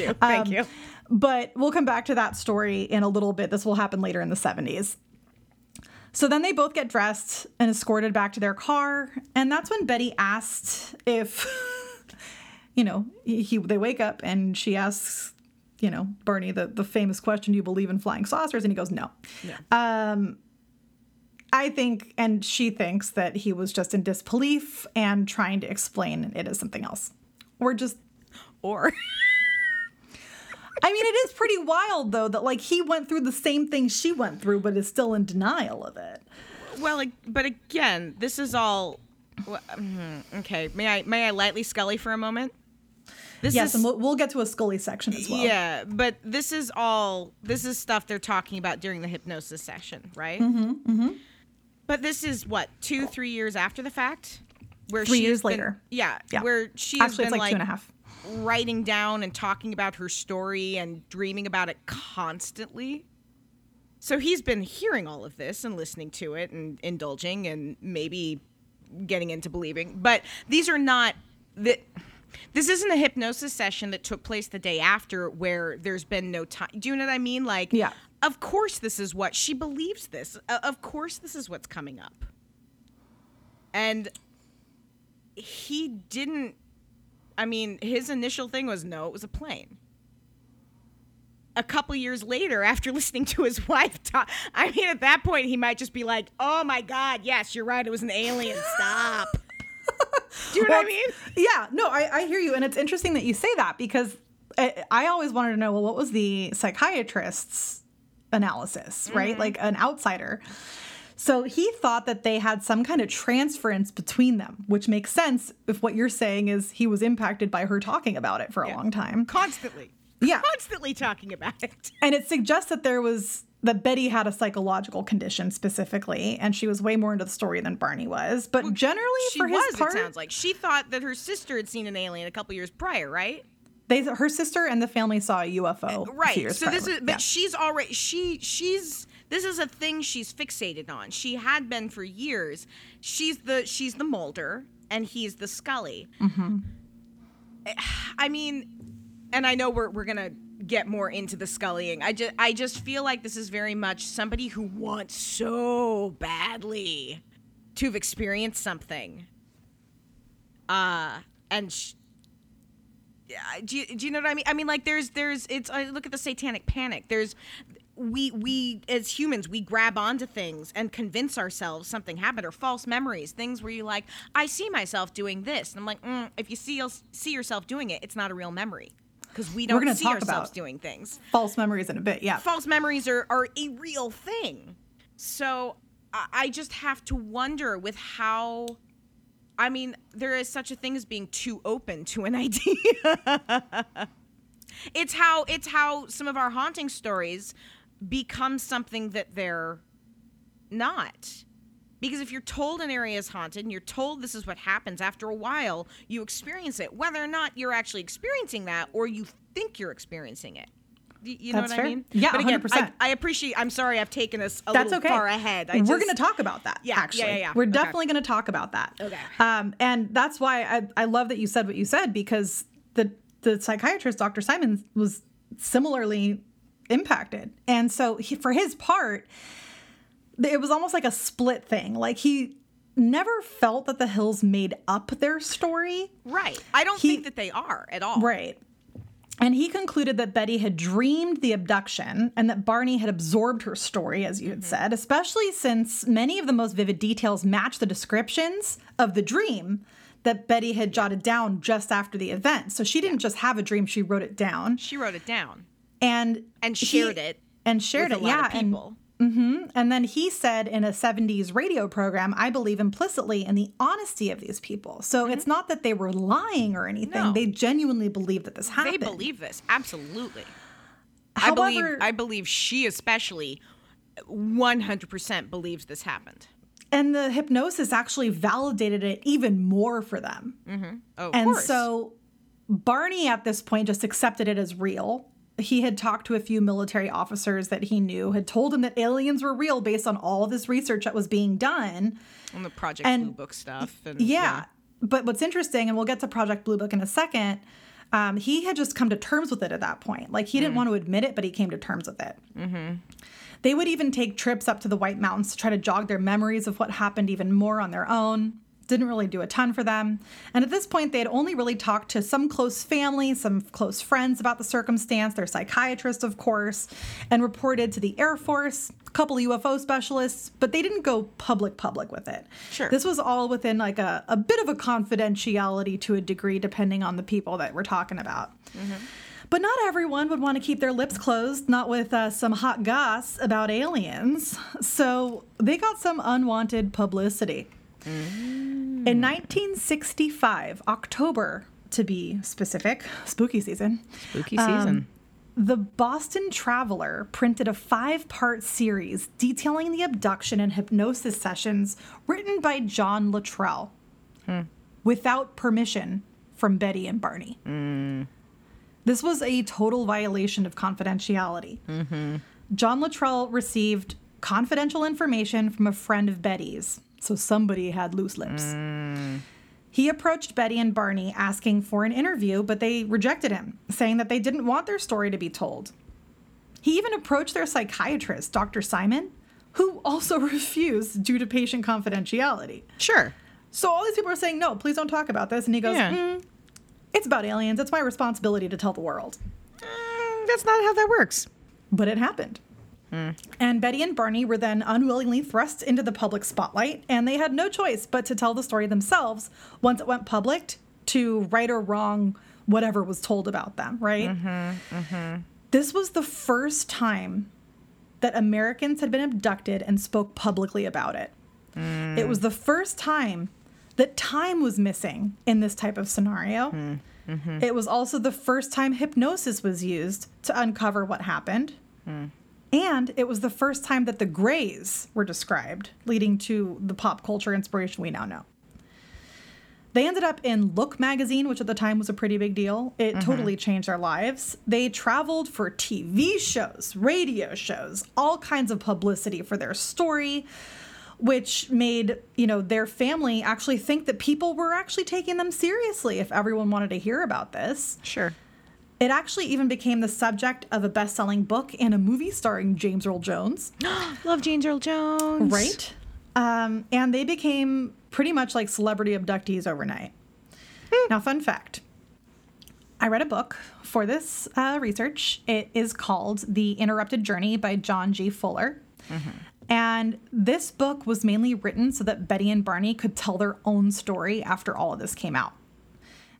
you. But we'll come back to that story in a little bit. This will happen later in the 70s. So then they both get dressed and escorted back to their car. And that's when Betty asked if, you know, they wake up, and she asks, you know, Barney, the famous question, do you believe in flying saucers? And he goes, no. I think, and she thinks that he was just in disbelief and trying to explain it as something else. Or. I mean, it is pretty wild, though, that, like, he went through the same thing she went through, but is still in denial of it. Well, like, but again, this is all... Okay, may I lightly Scully for a moment? Yes, and we'll get to a Scully section as well. Yeah, but this is stuff they're talking about during the hypnosis session, right? Mm-hmm, mm-hmm. But this is, what, 2-3 years after the fact? Where 3 years later. Yeah, where she's actually, been, it's like 2.5. Writing down and talking about her story and dreaming about it constantly. So he's been hearing all of this and listening to it and indulging and maybe getting into believing. But these are not... This isn't a hypnosis session that took place the day after where there's been no time. Do you know what I mean? Like, yeah. Of course this is what she believes this. Of course this is what's coming up. And he didn't, I mean, his initial thing was, no, it was a plane. A couple years later, after listening to his wife talk, I mean, at that point, he might just be like, oh, my God, yes, you're right. It was an alien. Stop. Do you know what I mean? Yeah, no, I hear you. And it's interesting that you say that, because I always wanted to know, well, what was the psychiatrist's analysis, right? Mm-hmm. Like an outsider. So he thought that they had some kind of transference between them, which makes sense if what you're saying is he was impacted by her talking about it for a long time. Constantly. Yeah. Constantly talking about it. And it suggests that that Betty had a psychological condition specifically, and she was way more into the story than Barney was. But generally, for his part... It sounds like. She thought that her sister had seen an alien a couple years prior, right? Her sister and the family saw a UFO right. A few years prior. But she's already... This is a thing she's fixated on. She had been for years. She's the Mulder, and he's the Scully. Mm-hmm. I mean... And I know we're going to get more into the Scullying. I just feel like this is very much somebody who wants so badly to have experienced something. Do you know what I mean? I mean, like, look at the Satanic Panic. We as humans, we grab onto things and convince ourselves something happened, or false memories, things where you're like, I see myself doing this. And I'm like, if you see yourself doing it, it's not a real memory. Because we don't see ourselves doing things. False memories in a bit, yeah. False memories are a real thing. So I just have to wonder with how... I mean, there is such a thing as being too open to an idea. It's how some of our haunting stories become something that they're not. Because if you're told an area is haunted and you're told this is what happens, after a while you experience it, whether or not you're actually experiencing that or you think you're experiencing it. You know That's what fair. I mean? Yeah, but again, 100%. I appreciate, I'm sorry I've taken us a That's little okay. far ahead. We're going to talk about that, actually. Yeah. We're definitely going to talk about that. Okay. And that's why I love that you said what you said, because the psychiatrist, Dr. Simon, was similarly impacted. And so for his part, it was almost like a split thing. Like he never felt that the Hills made up their story. Right. I don't think that they are at all. Right. And he concluded that Betty had dreamed the abduction and that Barney had absorbed her story, as you had said, especially since many of the most vivid details match the descriptions of the dream that Betty had jotted down just after the event. So she didn't just have a dream. She wrote it down. And shared it. And shared it, yeah. With a lot of people. And then he said in a 70s radio program, I believe implicitly in the honesty of these people. So it's not that they were lying or anything. No. They genuinely believe that this happened. They believe this. Absolutely. However, I believe she especially 100% believes this happened. And the hypnosis actually validated it even more for them. Of course. So Barney at this point just accepted it as real. He had talked to a few military officers that he knew had told him that aliens were real based on all of this research that was being done. And the Project Blue Book stuff. Yeah. But what's interesting, and we'll get to Project Blue Book in a second, he had just come to terms with it at that point. Like he didn't want to admit it, but he came to terms with it. They would even take trips up to the White Mountains to try to jog their memories of what happened even more on their own. Didn't really do a ton for them. And at this point, they had only really talked to some close family, some close friends about the circumstance, their psychiatrist, of course, and reported to the Air Force, a couple of UFO specialists, but they didn't go public with it. Sure. This was all within like a bit of a confidentiality to a degree, depending on the people that we're talking about. But not everyone would want to keep their lips closed, not with some hot goss about aliens. So they got some unwanted publicity. In 1965, October to be specific, spooky season, the Boston Traveler printed a 5-part series detailing the abduction and hypnosis sessions written by John Luttrell without permission from Betty and Barney. This was a total violation of confidentiality. John Luttrell received confidential information from a friend of Betty's. So somebody had loose lips. He approached Betty and Barney asking for an interview, but they rejected him, saying that they didn't want their story to be told. He even approached their psychiatrist, Dr. Simon, who also refused due to patient confidentiality. Sure. So all these people are saying, no, please don't talk about this. And he goes, it's about aliens. It's my responsibility to tell the world. That's not how that works. But it happened. And Betty and Barney were then unwillingly thrust into the public spotlight, and they had no choice but to tell the story themselves once it went public, to right or wrong whatever was told about them, right? This was the first time that Americans had been abducted and spoke publicly about it. It was the first time that time was missing in this type of scenario. It was also the first time hypnosis was used to uncover what happened. And it was the first time that the Greys were described, leading to the pop culture inspiration we now know. They ended up in Look magazine, which at the time was a pretty big deal. It totally changed their lives. They traveled for TV shows, radio shows, all kinds of publicity for their story, which made, you know, their family actually think that people were actually taking them seriously if everyone wanted to hear about this. Sure. It actually even became the subject of a best-selling book and a movie starring James Earl Jones. Love James Earl Jones. Right? And they became pretty much like celebrity abductees overnight. Now, fun fact. I read a book for this research. It is called The Interrupted Journey by John G. Fuller. And this book was mainly written so that Betty and Barney could tell their own story after all of this came out.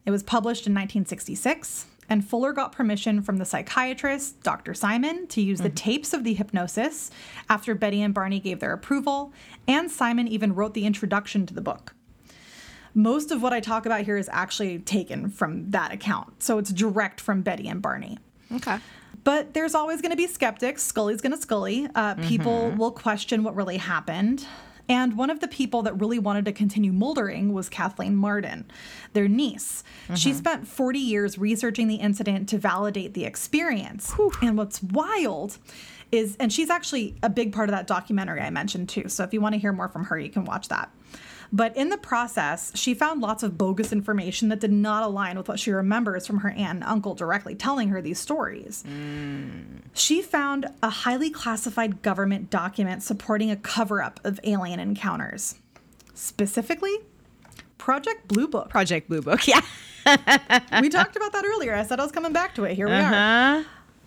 It was published in 1966. And Fuller got permission from the psychiatrist, Dr. Simon, to use the tapes of the hypnosis after Betty and Barney gave their approval. And Simon even wrote the introduction to the book. Most of what I talk about here is actually taken from that account. So it's direct from Betty and Barney. Okay. But there's always going to be skeptics. Scully's going to Scully. People will question what really happened. And one of the people that really wanted to continue moldering was Kathleen Marden, their niece. She spent 40 years researching the incident to validate the experience. And what's wild is, and she's actually a big part of that documentary I mentioned too. So if you want to hear more from her, you can watch that. But in the process, she found lots of bogus information that did not align with what she remembers from her aunt and uncle directly telling her these stories. She found a highly classified government document supporting a cover-up of alien encounters. Specifically, Project Blue Book. Project Blue Book, yeah. We talked about that earlier. I said I was coming back to it. Here we are.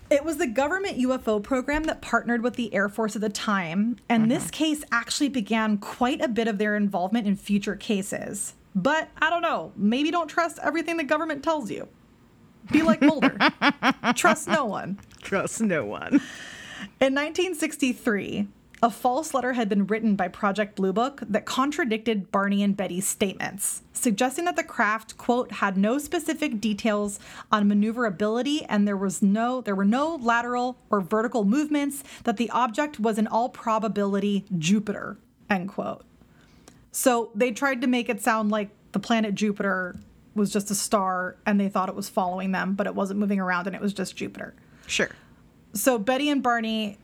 It was the government UFO program that partnered with the Air Force at the time, and this case actually began quite a bit of their involvement in future cases. But, I don't know, maybe don't trust everything the government tells you. Be like Mulder. Trust no one. Trust no one. In 1963, a false letter had been written by Project Blue Book that contradicted Barney and Betty's statements, suggesting that the craft, quote, had no specific details on maneuverability and there were no lateral or vertical movements, that the object was in all probability Jupiter, end quote. So they tried to make it sound like the planet Jupiter was just a star and they thought it was following them, but it wasn't moving around and it was just Jupiter. Sure. So Betty and Barney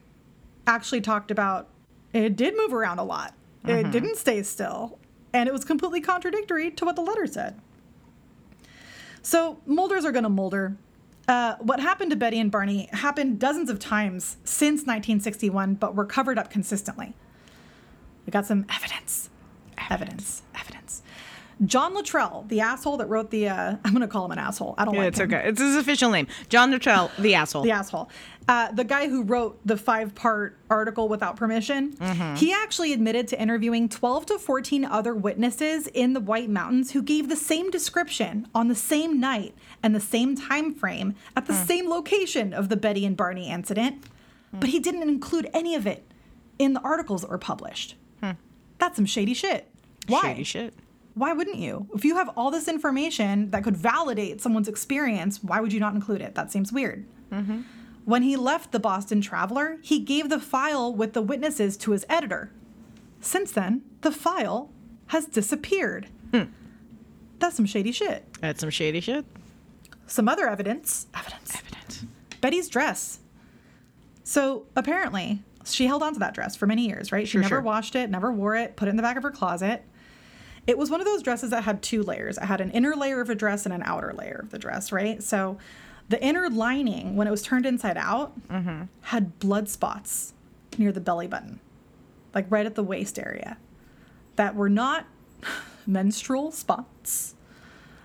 actually talked about it did move around a lot. It didn't stay still. And it was completely contradictory to what the letter said. So molders are going to molder. What happened to Betty and Barney happened dozens of times since 1961, but were covered up consistently. We got some evidence. Evidence. John Luttrell, the asshole that wrote the... I'm going to call him an asshole. I don't like him. It's okay. It's his official name. John Luttrell, the asshole. The guy who wrote the 5-part article without permission, he actually admitted to interviewing 12 to 14 other witnesses in the White Mountains who gave the same description on the same night and the same time frame at the same location of the Betty and Barney incident. But he didn't include any of it in the articles that were published. That's some shady shit. Why? Shady shit. Why wouldn't you? If you have all this information that could validate someone's experience, why would you not include it? That seems weird. When he left the Boston Traveler, he gave the file with the witnesses to his editor. Since then, the file has disappeared. That's some shady shit. That's some shady shit. Some other evidence. Evidence. Betty's dress. So apparently, she held on to that dress for many years, right? She never washed it, never wore it, put it in the back of her closet. It was one of those dresses that had two layers. It had an inner layer of a dress and an outer layer of the dress, right? So the inner lining, when it was turned inside out, had blood spots near the belly button, like right at the waist area, that were not menstrual spots.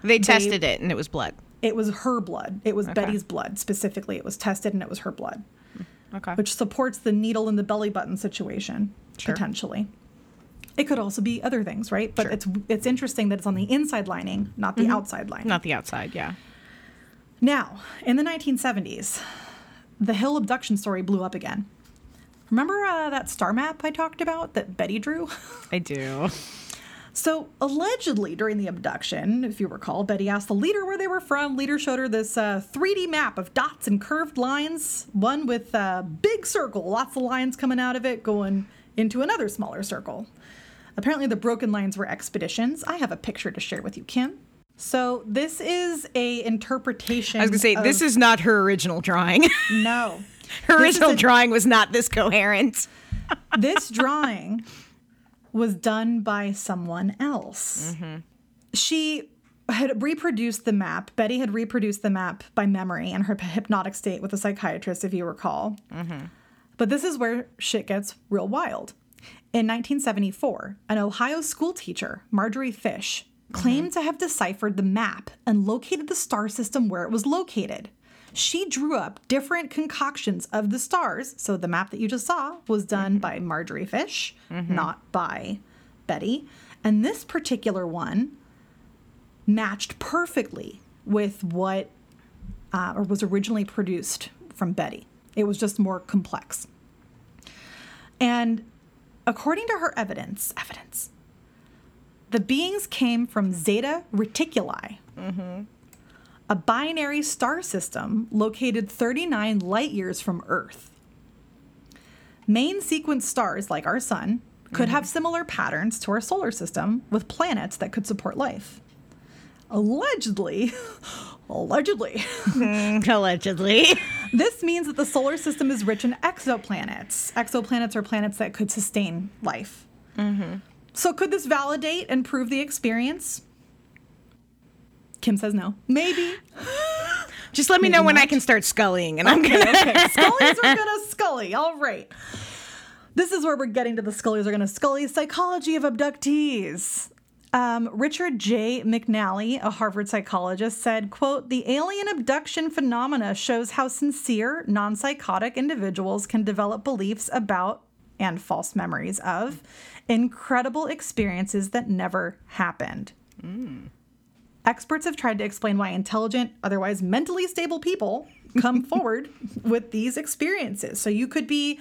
They tested it and it was blood. It was her blood. It was Betty's blood specifically. It was tested and it was her blood, which supports the needle in the belly button situation, potentially. It could also be other things, right? But it's interesting that it's on the inside lining, not the outside lining. Not the outside, yeah. Now, in the 1970s, the Hill abduction story blew up again. Remember that star map I talked about that Betty drew? I do. So allegedly during the abduction, if you recall, Betty asked the leader where they were from. Leader showed her this 3D map of dots and curved lines, one with a big circle, lots of lines coming out of it, going into another smaller circle. Apparently the broken lines were expeditions. I have a picture to share with you, Kim. So this is a interpretation. I was going to say, this is not her original drawing. No. Her original drawing was not this coherent. This drawing was done by someone else. She had reproduced the map. Betty had reproduced the map by memory in her hypnotic state with a psychiatrist, if you recall. But this is where shit gets real wild. In 1974, an Ohio school teacher, Marjorie Fish, claimed to have deciphered the map and located the star system where it was located. She drew up different concoctions of the stars. So the map that you just saw was done by Marjorie Fish, not by Betty. And this particular one matched perfectly with what was originally produced from Betty. It was just more complex. And according to her evidence, the beings came from Zeta Reticuli, a binary star system located 39 light years from Earth. Main sequence stars, like our sun, could have similar patterns to our solar system with planets that could support life. Allegedly. This means that the solar system is rich in exoplanets. Exoplanets are planets that could sustain life. Mm-hmm. So could this validate and prove the experience? Kim says no. Maybe. Just let me know when I can start scullying, and I'm going to... Scullies are going to scully. All right. This is where we're getting to the scullies are going to scully. Psychology of abductees. Richard J. McNally, a Harvard psychologist, said, quote, "The alien abduction phenomena shows how sincere, non-psychotic individuals can develop beliefs about and false memories of incredible experiences that never happened." Mm. Experts have tried to explain why intelligent, otherwise mentally stable people come forward with these experiences. So you could be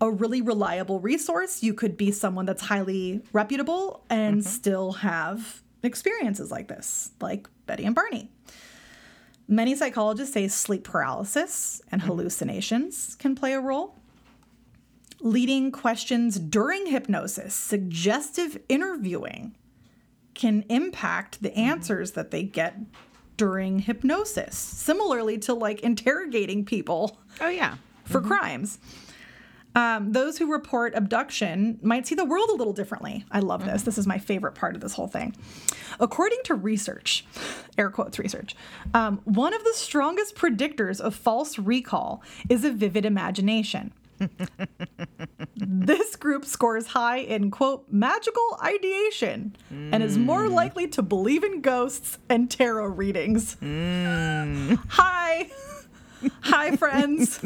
a really reliable resource. You could be someone that's highly reputable and still have experiences like this, like Betty and Barney. Many psychologists say sleep paralysis and hallucinations can play a role. Leading questions during hypnosis, suggestive interviewing, can impact the answers that they get during hypnosis, similarly to like interrogating people for crimes. Those who report abduction might see the world a little differently. I love this. This is my favorite part of this whole thing. According to research, air quotes research, one of the strongest predictors of false recall is a vivid imagination. This group scores high in, quote, magical ideation and is more likely to believe in ghosts and tarot readings. Hi, friends.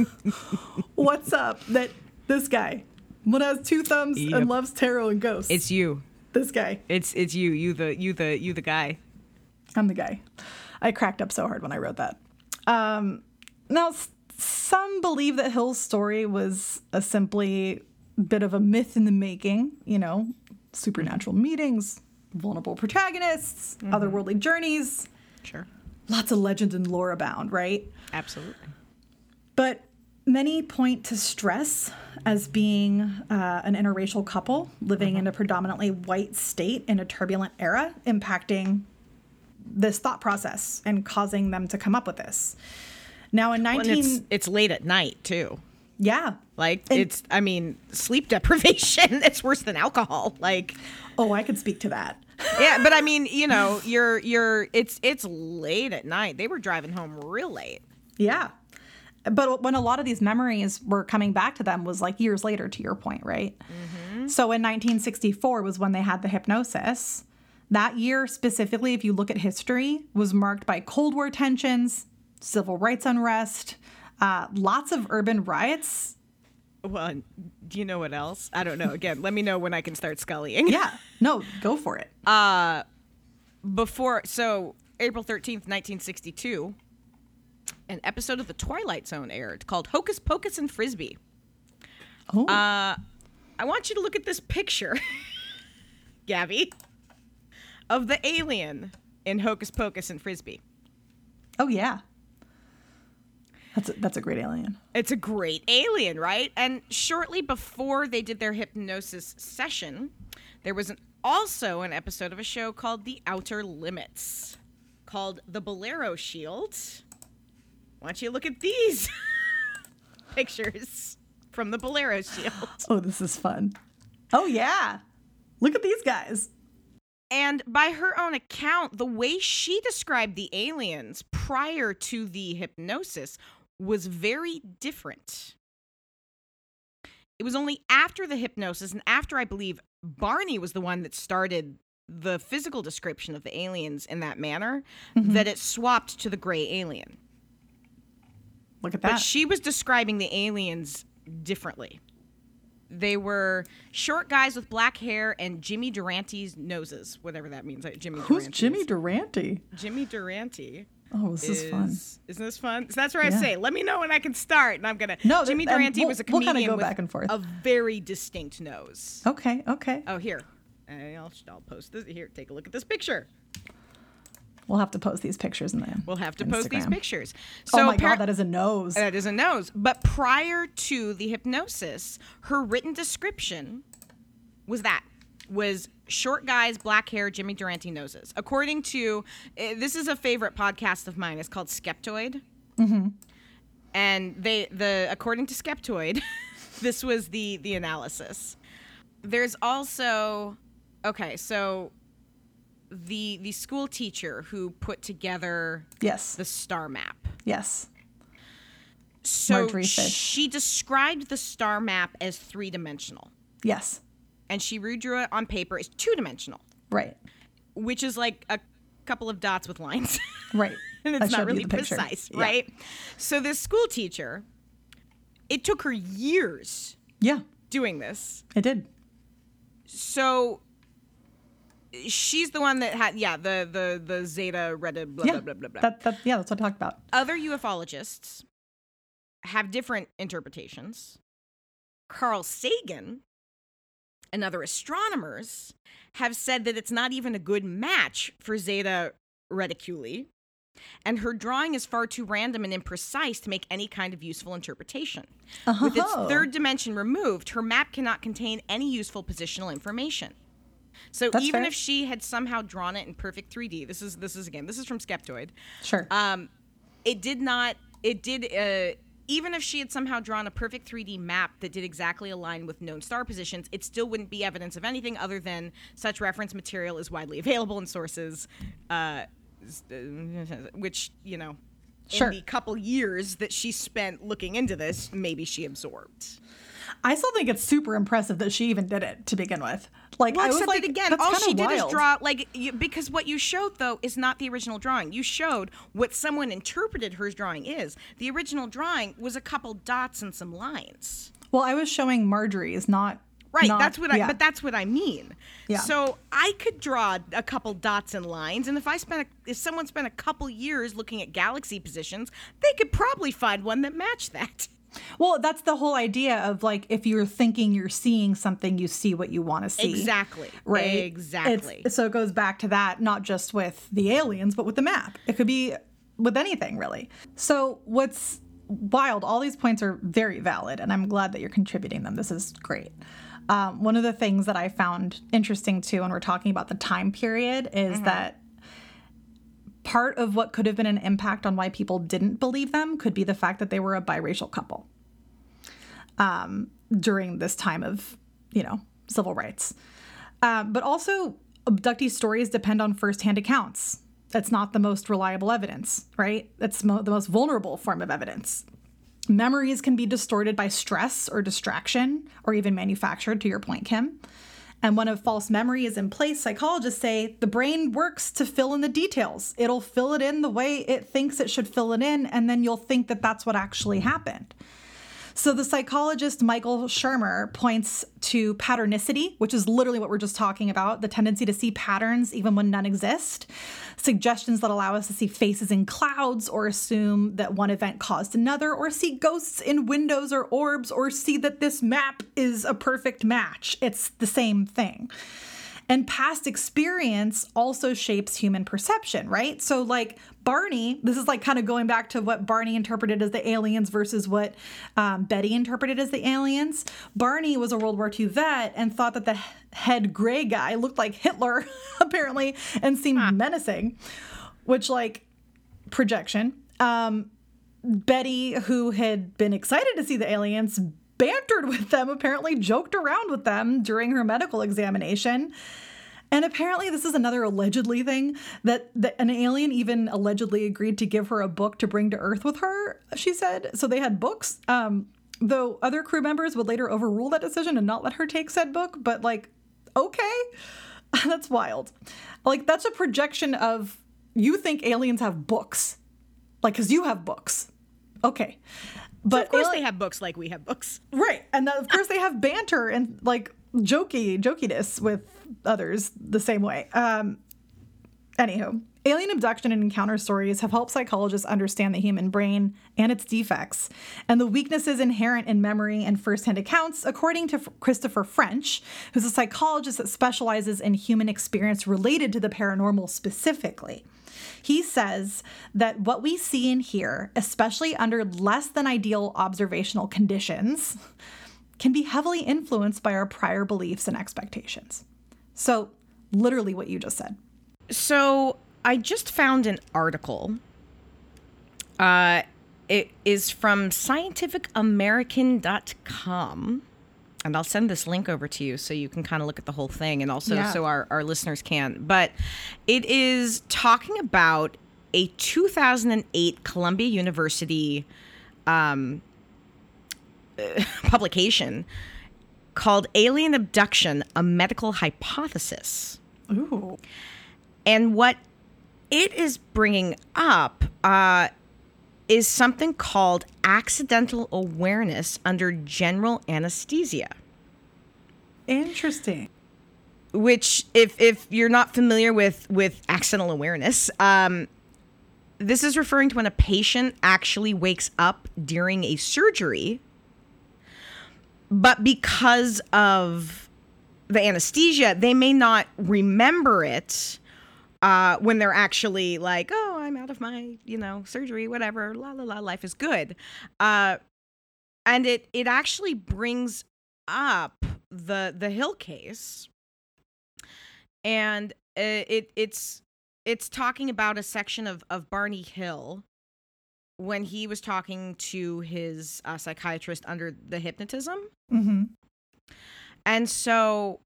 What's up? This guy who has two thumbs and loves tarot and ghosts. It's you. This guy. It's you. You the guy. I'm the guy. I cracked up so hard when I wrote that. Now, some believe that Hill's story was a simply bit of a myth in the making, you know, supernatural meetings, vulnerable protagonists, otherworldly journeys. Sure. Lots of legend and lore abound, right? Absolutely. But many point to stress as being an interracial couple living in a predominantly white state in a turbulent era, impacting this thought process and causing them to come up with this. Now in it's late at night too. Yeah. Like sleep deprivation, it's worse than alcohol. Like, oh, I could speak to that. Yeah, but I mean, you know, you're it's late at night. They were driving home real late. Yeah. But when a lot of these memories were coming back to them was like years later, to your point, right? Mm-hmm. So in 1964 was when they had the hypnosis. That year specifically, if you look at history, was marked by Cold War tensions, civil rights unrest, lots of urban riots. Well, do you know what else? I don't know. Again, let me know when I can start scullying. Yeah. No, go for it. April 13th, 1962, an episode of The Twilight Zone aired called Hocus Pocus and Frisbee. Oh. I want you to look at this picture, Gabby, of the alien in Hocus Pocus and Frisbee. Oh, yeah. That's a great alien. It's a great alien, right? And shortly before they did their hypnosis session, there was also an episode of a show called The Outer Limits, called The Bolero Shield. Why don't you look at these pictures from The Bolero Shield? Oh, this is fun. Oh, yeah. Look at these guys. And by her own account, the way she described the aliens prior to the hypnosis was very different. It was only after the hypnosis and after, I believe, Barney was the one that started the physical description of the aliens in that manner, that it swapped to the gray alien. Look at that. But she was describing the aliens differently. They were short guys with black hair and Jimmy Durante's noses, whatever that means. Who's Jimmy Durante? Jimmy Durante. Oh, this is fun. Isn't this fun? So that's where I say, let me know when I can start. And I'm going to. No, Jimmy Durante was a comedian with back and forth. A very distinct nose. Okay. Oh, here. I'll post this. Here, take a look at this picture. We'll have to post these pictures in there. We'll have to post these pictures. So oh my God, that is a nose. That is a nose. But prior to the hypnosis, her written description was that. Was short guys, black hair, Jimmy Durante noses. According to, this is a favorite podcast of mine. It's called Skeptoid. Mm-hmm. And according to Skeptoid, this was the analysis. There's also, okay, so the school teacher who put together the star map. Yes. So Marjorie Fish. She described the star map as three-dimensional. Yes. And she redrew it on paper as two-dimensional. Right. Which is like a couple of dots with lines. Right. And it's not really precise, right? Yeah. So this school teacher, it took her years doing this. It did. So she's the one that had, the Zeta Reticuli, blah, blah, blah. That's what I talked about. Other ufologists have different interpretations. Carl Sagan and other astronomers have said that it's not even a good match for Zeta Reticuli, and her drawing is far too random and imprecise to make any kind of useful interpretation. Uh-huh. With its third dimension removed, her map cannot contain any useful positional information. So that's even fair. If she had somehow drawn it in perfect 3D, this is from Skeptoid. Sure. Even if she had somehow drawn a perfect 3D map that did exactly align with known star positions, it still wouldn't be evidence of anything other than such reference material is widely available in sources, which, sure. In the couple years that she spent looking into this, maybe she absorbed. I still think it's super impressive that she even did it to begin with. Like, well, I was like, that again, all she did is draw, because what you showed, though, is not the original drawing. You showed what someone interpreted her drawing is. The original drawing was a couple dots and some lines. Well, I was showing Marjorie's, not... Right, but that's what I mean. Yeah. So I could draw a couple dots and lines, and if someone spent a couple years looking at galaxy positions, they could probably find one that matched that. Well, that's the whole idea of, like, if you're thinking you're seeing something, you see what you want to see. Exactly. Right? Exactly. So it goes back to that, not just with the aliens, but with the map. It could be with anything, really. So what's wild, all these points are very valid, and I'm glad that you're contributing them. This is great. One of the things that I found interesting, too, when we're talking about the time period is that part of what could have been an impact on why people didn't believe them could be the fact that they were a biracial couple during this time of, civil rights. But also, abductee stories depend on firsthand accounts. That's not the most reliable evidence, right? That's the most vulnerable form of evidence. Memories can be distorted by stress or distraction or even manufactured, to your point, Kim. And when a false memory is in place, psychologists say the brain works to fill in the details. It'll fill it in the way it thinks it should fill it in, and then you'll think that that's what actually happened. So the psychologist Michael Shermer points to patternicity, which is literally what we're just talking about, the tendency to see patterns even when none exist, suggestions that allow us to see faces in clouds or assume that one event caused another, or see ghosts in windows or orbs, or see that this map is a perfect match. It's the same thing. And past experience also shapes human perception, right? So like Barney, this is like kind of going back to what Barney interpreted as the aliens versus what Betty interpreted as the aliens. Barney was a World War II vet and thought that the head gray guy looked like Hitler, apparently, and seemed menacing, which like projection. Betty, who had been excited to see the aliens, bantered with them, apparently joked around with them during her medical examination. And apparently this is another allegedly thing, that an alien even allegedly agreed to give her a book to bring to Earth with her, she said. So they had books, though other crew members would later overrule that decision and not let her take said book. But like, okay, that's wild. Like, that's a projection of, you think aliens have books, like, because you have books. Okay. But so of course they have books like we have books. Right. And of course they have banter and like jokiness with others the same way. Anywho, alien abduction and encounter stories have helped psychologists understand the human brain and its defects, and the weaknesses inherent in memory and firsthand accounts, according to Christopher French, who's a psychologist that specializes in human experience related to the paranormal specifically. He says that what we see and hear, especially under less than ideal observational conditions, can be heavily influenced by our prior beliefs and expectations. So, literally what you just said. So I just found an article. It is from scientificamerican.com. And I'll send this link over to you so you can kind of look at the whole thing, and also so our listeners can. But it is talking about a 2008 Columbia University publication called Alien Abduction, a Medical Hypothesis. Ooh. And what it is bringing up is something called accidental awareness under general anesthesia. Interesting. Which, if you're not familiar with accidental awareness, this is referring to when a patient actually wakes up during a surgery, but because of the anesthesia, they may not remember it when they're actually like, oh, I'm out of my, surgery, whatever, la, la, la, life is good. And it actually brings up the Hill case. And it's talking about a section of Barney Hill when he was talking to his psychiatrist under the hypnotism. Mm-hmm. And so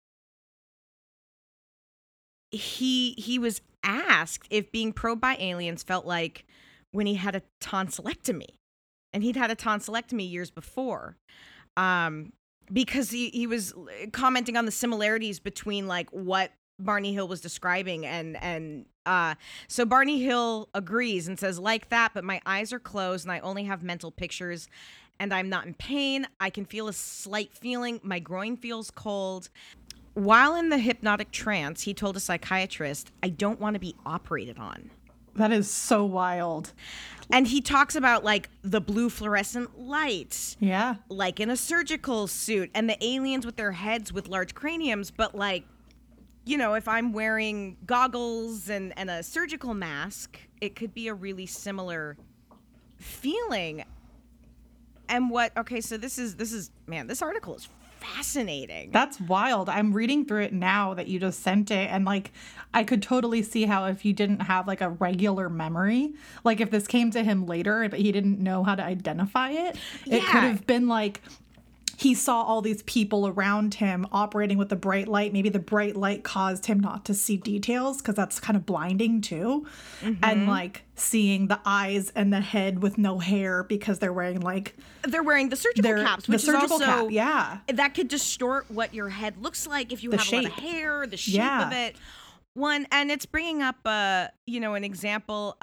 he was asked if being probed by aliens felt like when he had a tonsillectomy, and he'd had a tonsillectomy years before, because he was commenting on the similarities between like what Barney Hill was describing, and so Barney Hill agrees and says, like that, but my eyes are closed and I only have mental pictures, and I'm not in pain. I can feel a slight feeling. My groin feels cold. While in the hypnotic trance, he told a psychiatrist, I don't want to be operated on. That is so wild. And he talks about like the blue fluorescent lights. Yeah. Like in a surgical suit, and the aliens with their heads with large craniums. But like, if I'm wearing goggles and a surgical mask, it could be a really similar feeling. And so this is, man, this article is fascinating. That's wild. I'm reading through it now that you just sent it, and like I could totally see how, if you didn't have like a regular memory, like if this came to him later but he didn't know how to identify it, it could have been like he saw all these people around him operating with the bright light. Maybe the bright light caused him not to see details, because that's kind of blinding too. Mm-hmm. And like seeing the eyes and the head with no hair, because they're wearing the surgical caps, which the surgical is also cap, yeah. That could distort what your head looks like if you have a lot of hair, the shape of it. And it's bringing up an example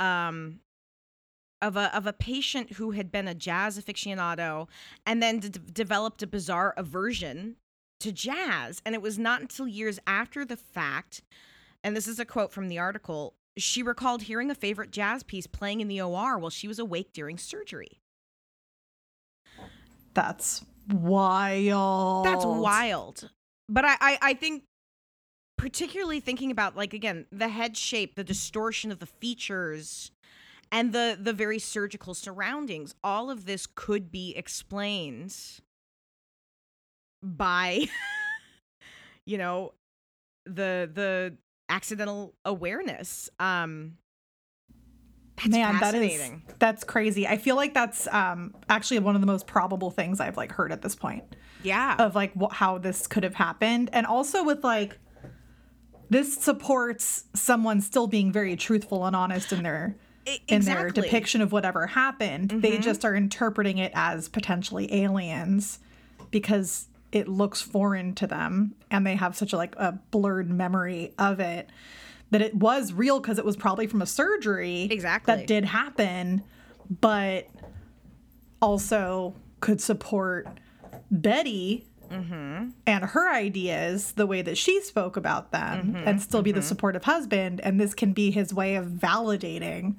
of a patient who had been a jazz aficionado and then developed a bizarre aversion to jazz. And it was not until years after the fact, and this is a quote from the article, she recalled hearing a favorite jazz piece playing in the OR while she was awake during surgery. That's wild. That's wild. But I think, particularly thinking about, like, again, the head shape, the distortion of the features, and the very surgical surroundings, all of this could be explained by, the accidental awareness. Man, fascinating. That's crazy. I feel like that's actually one of the most probable things I've like heard at this point. Yeah. Of like how this could have happened, and also with like this supports someone still being very truthful and honest in their. Exactly. In their depiction of whatever happened. Mm-hmm. They just are interpreting it as potentially aliens because it looks foreign to them, and they have such a blurred memory of it that it was real, because it was probably from a surgery that did happen, but also could support Betty Mm-hmm. And her ideas, the way that she spoke about them, mm-hmm. and still be mm-hmm. the supportive husband. And this can be his way of validating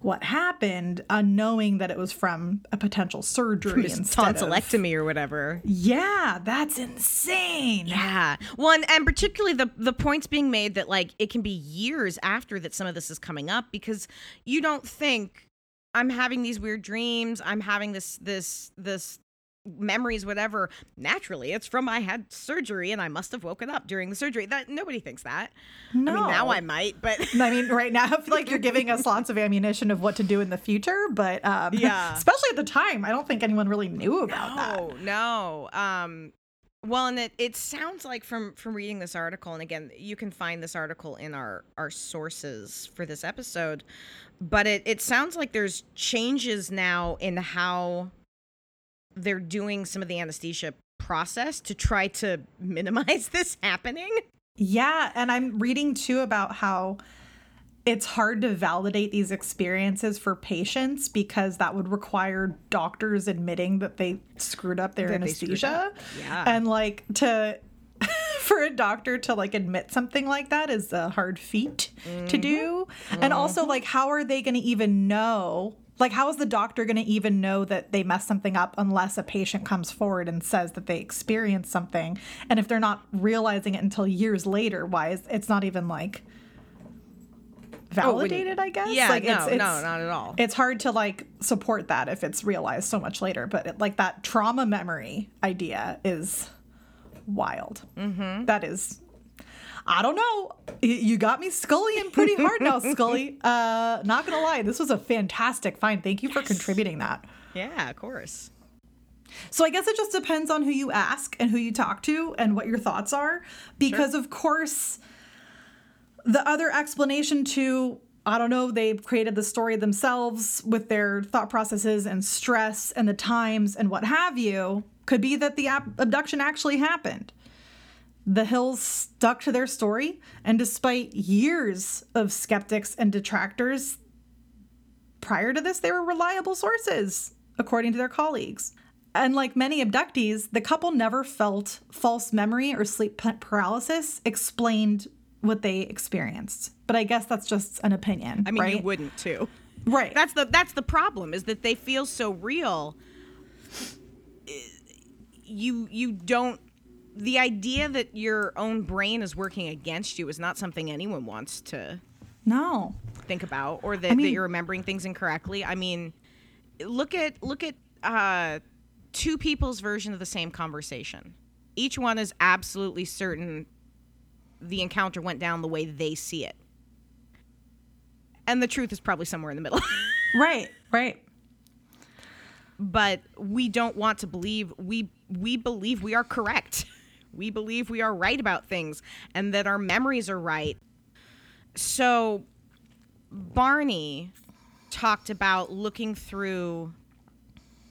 what happened, unknowing that it was from a potential surgery and tonsillectomy or whatever. Yeah, that's insane. Yeah. Well, and particularly the points being made that, like, it can be years after that some of this is coming up, because you don't think, I'm having these weird dreams, I'm having this memories, whatever. Naturally, it's from I had surgery and I must have woken up during the surgery. That nobody thinks that. No. I mean, now I might, but I mean, right now, I feel like you're giving us lots of ammunition of what to do in the future. But yeah, especially at the time, I don't think anyone really knew about that. No. Well, and it sounds like from reading this article, and again, you can find this article in our sources for this episode, but it sounds like there's changes now in how they're doing some of the anesthesia process to try to minimize this happening. Yeah. And I'm reading too about how it's hard to validate these experiences for patients, because that would require doctors admitting that they screwed up their anesthesia. Yeah. And like for a doctor to like admit something like that is a hard feat mm-hmm. to do. Mm-hmm. And also, like, how are they going to even know? Like, how is the doctor going to even know that they messed something up unless a patient comes forward and says that they experienced something? And if they're not realizing it until years later, why is it's not even, like, validated, I guess? Yeah, like, no, not at all. It's hard to, like, support that if it's realized so much later. But, like, that trauma memory idea is wild. Mm-hmm. That is... I don't know. You got me scullying pretty hard now, Scully. Not going to lie. This was a fantastic find. Thank you for contributing that. Yeah, of course. So I guess it just depends on who you ask and who you talk to and what your thoughts are. Because, of course, the other explanation to, I don't know, they've created the story themselves with their thought processes and stress and the times and what have you, could be that the abduction actually happened. The Hills stuck to their story, and despite years of skeptics and detractors, prior to this, they were reliable sources, according to their colleagues. And like many abductees, the couple never felt false memory or sleep paralysis, explained what they experienced. But I guess that's just an opinion. I mean, right? You wouldn't too. Right. That's the problem, is that they feel so real. You don't. The idea that your own brain is working against you is not something anyone wants to think about, or that you're remembering things incorrectly. I mean, look at two people's version of the same conversation. Each one is absolutely certain the encounter went down the way they see it. And the truth is probably somewhere in the middle. Right. But we don't want to believe we believe we are correct. We believe we are right about things and that our memories are right. So Barney talked about looking through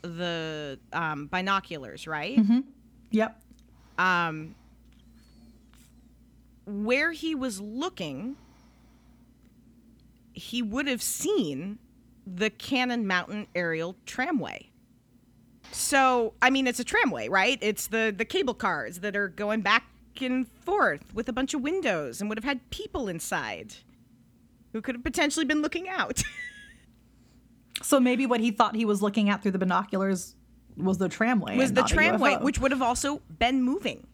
the binoculars, right? Mm-hmm. Yep. Where he was looking, he would have seen the Cannon Mountain Aerial Tramway. So, I mean, it's a tramway, right? It's the cable cars that are going back and forth with a bunch of windows and would have had people inside who could have potentially been looking out. So maybe what he thought he was looking at through the binoculars was the tramway. Was the tramway, which would have also been moving.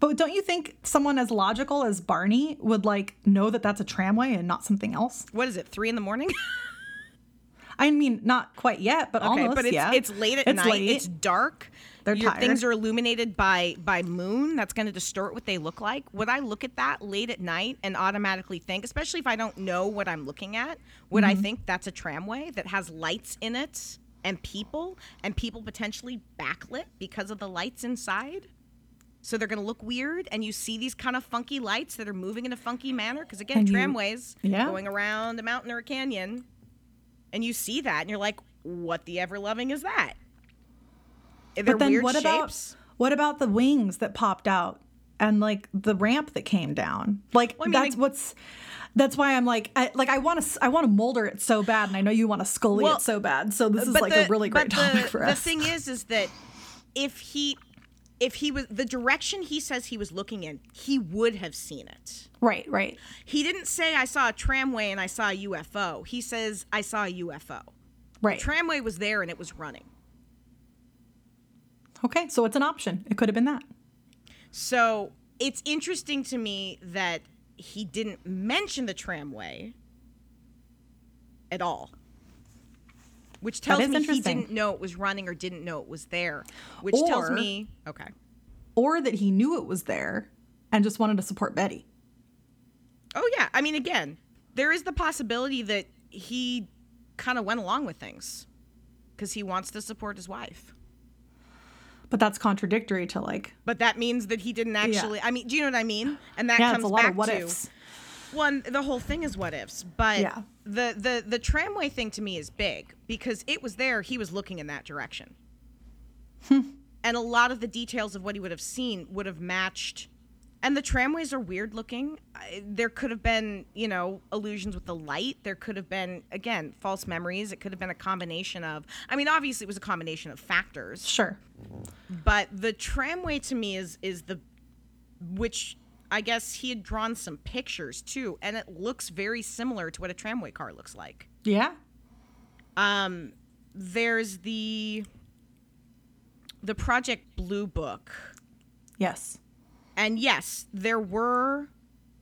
But don't you think someone as logical as Barney would, like, know that that's a tramway and not something else? What is it, 3 a.m? I mean, not quite yet, but almost. But it's late at night. Late. It's dark. They're tired. Things are illuminated by moon. That's going to distort what they look like. Would I look at that late at night and automatically think, especially if I don't know what I'm looking at, would I think that's a tramway that has lights in it and people potentially backlit because of the lights inside? So they're going to look weird, and you see these kind of funky lights that are moving in a funky manner. Because, again, tramways going around a mountain or a canyon. And you see that, and you're like, what the ever-loving is that? Are there weird shapes? What about the wings that popped out and, like, the ramp that came down? Like, well, I mean, that's why I'm like, I want to Mulder it so bad, and I know you want to Scully it so bad. So this is, like, a really great topic for us. The thing is that if he was the direction he says he was looking in, he would have seen it. Right, right. He didn't say, I saw a tramway and I saw a UFO. He says, I saw a UFO. Right. The tramway was there and it was running. Okay, so it's an option. It could have been that. So it's interesting to me that he didn't mention the tramway at all, which tells me he didn't know it was running or didn't know it was there, which tells me, okay. Or that he knew it was there and just wanted to support Betty. Oh, yeah. I mean, again, there is the possibility that he kind of went along with things because he wants to support his wife. But that's contradictory to like... But that means that he didn't actually... Yeah. I mean, do you know what I mean? And that comes back to... Ifs. Well, the whole thing is what ifs. But yeah. The tramway thing to me is big because it was there. He was looking in that direction. And a lot of the details of what he would have seen would have matched. And the tramways are weird looking. There could have been, you know, illusions with the light. There could have been, again, false memories. It could have been a combination of, I mean, obviously it was a combination of factors. Sure. But the tramway to me is the, which I guess he had drawn some pictures too. And it looks very similar to what a tramway car looks like. Yeah. There's the Project Blue Book. Yes. And yes, there were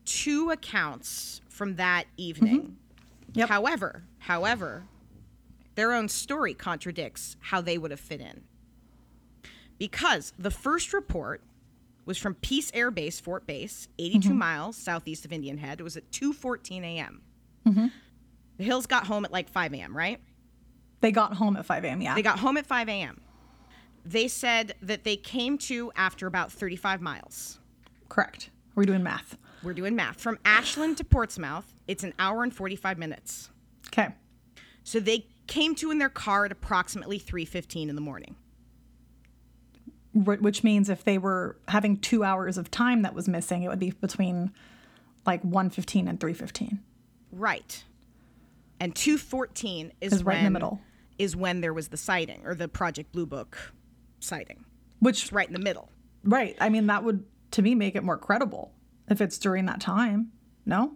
two accounts from that evening. Mm-hmm. Yep. However, their own story contradicts how they would have fit in. Because the first report was from Peace Air Base, Fort Base, 82 mm-hmm. miles southeast of Indian Head. It was at 2:14 a.m. Mm-hmm. The Hills got home at like 5 a.m., right? They got home at 5 a.m., yeah. They got home at 5 a.m. They said that they came to after about 35 miles. Correct. We're doing math. We're doing math. From Ashland to Portsmouth, it's an hour and 45 minutes. Okay. So they came to in their car at approximately 3:15 in the morning. Which means if they were having 2 hours of time that was missing, it would be between like 1:15 and 3:15. Right. And 2:14 is right in the middle. Is when there was the sighting or the Project Blue Book sighting. Which is right in the middle. Right. I mean, that would... to me, make it more credible if it's during that time. No?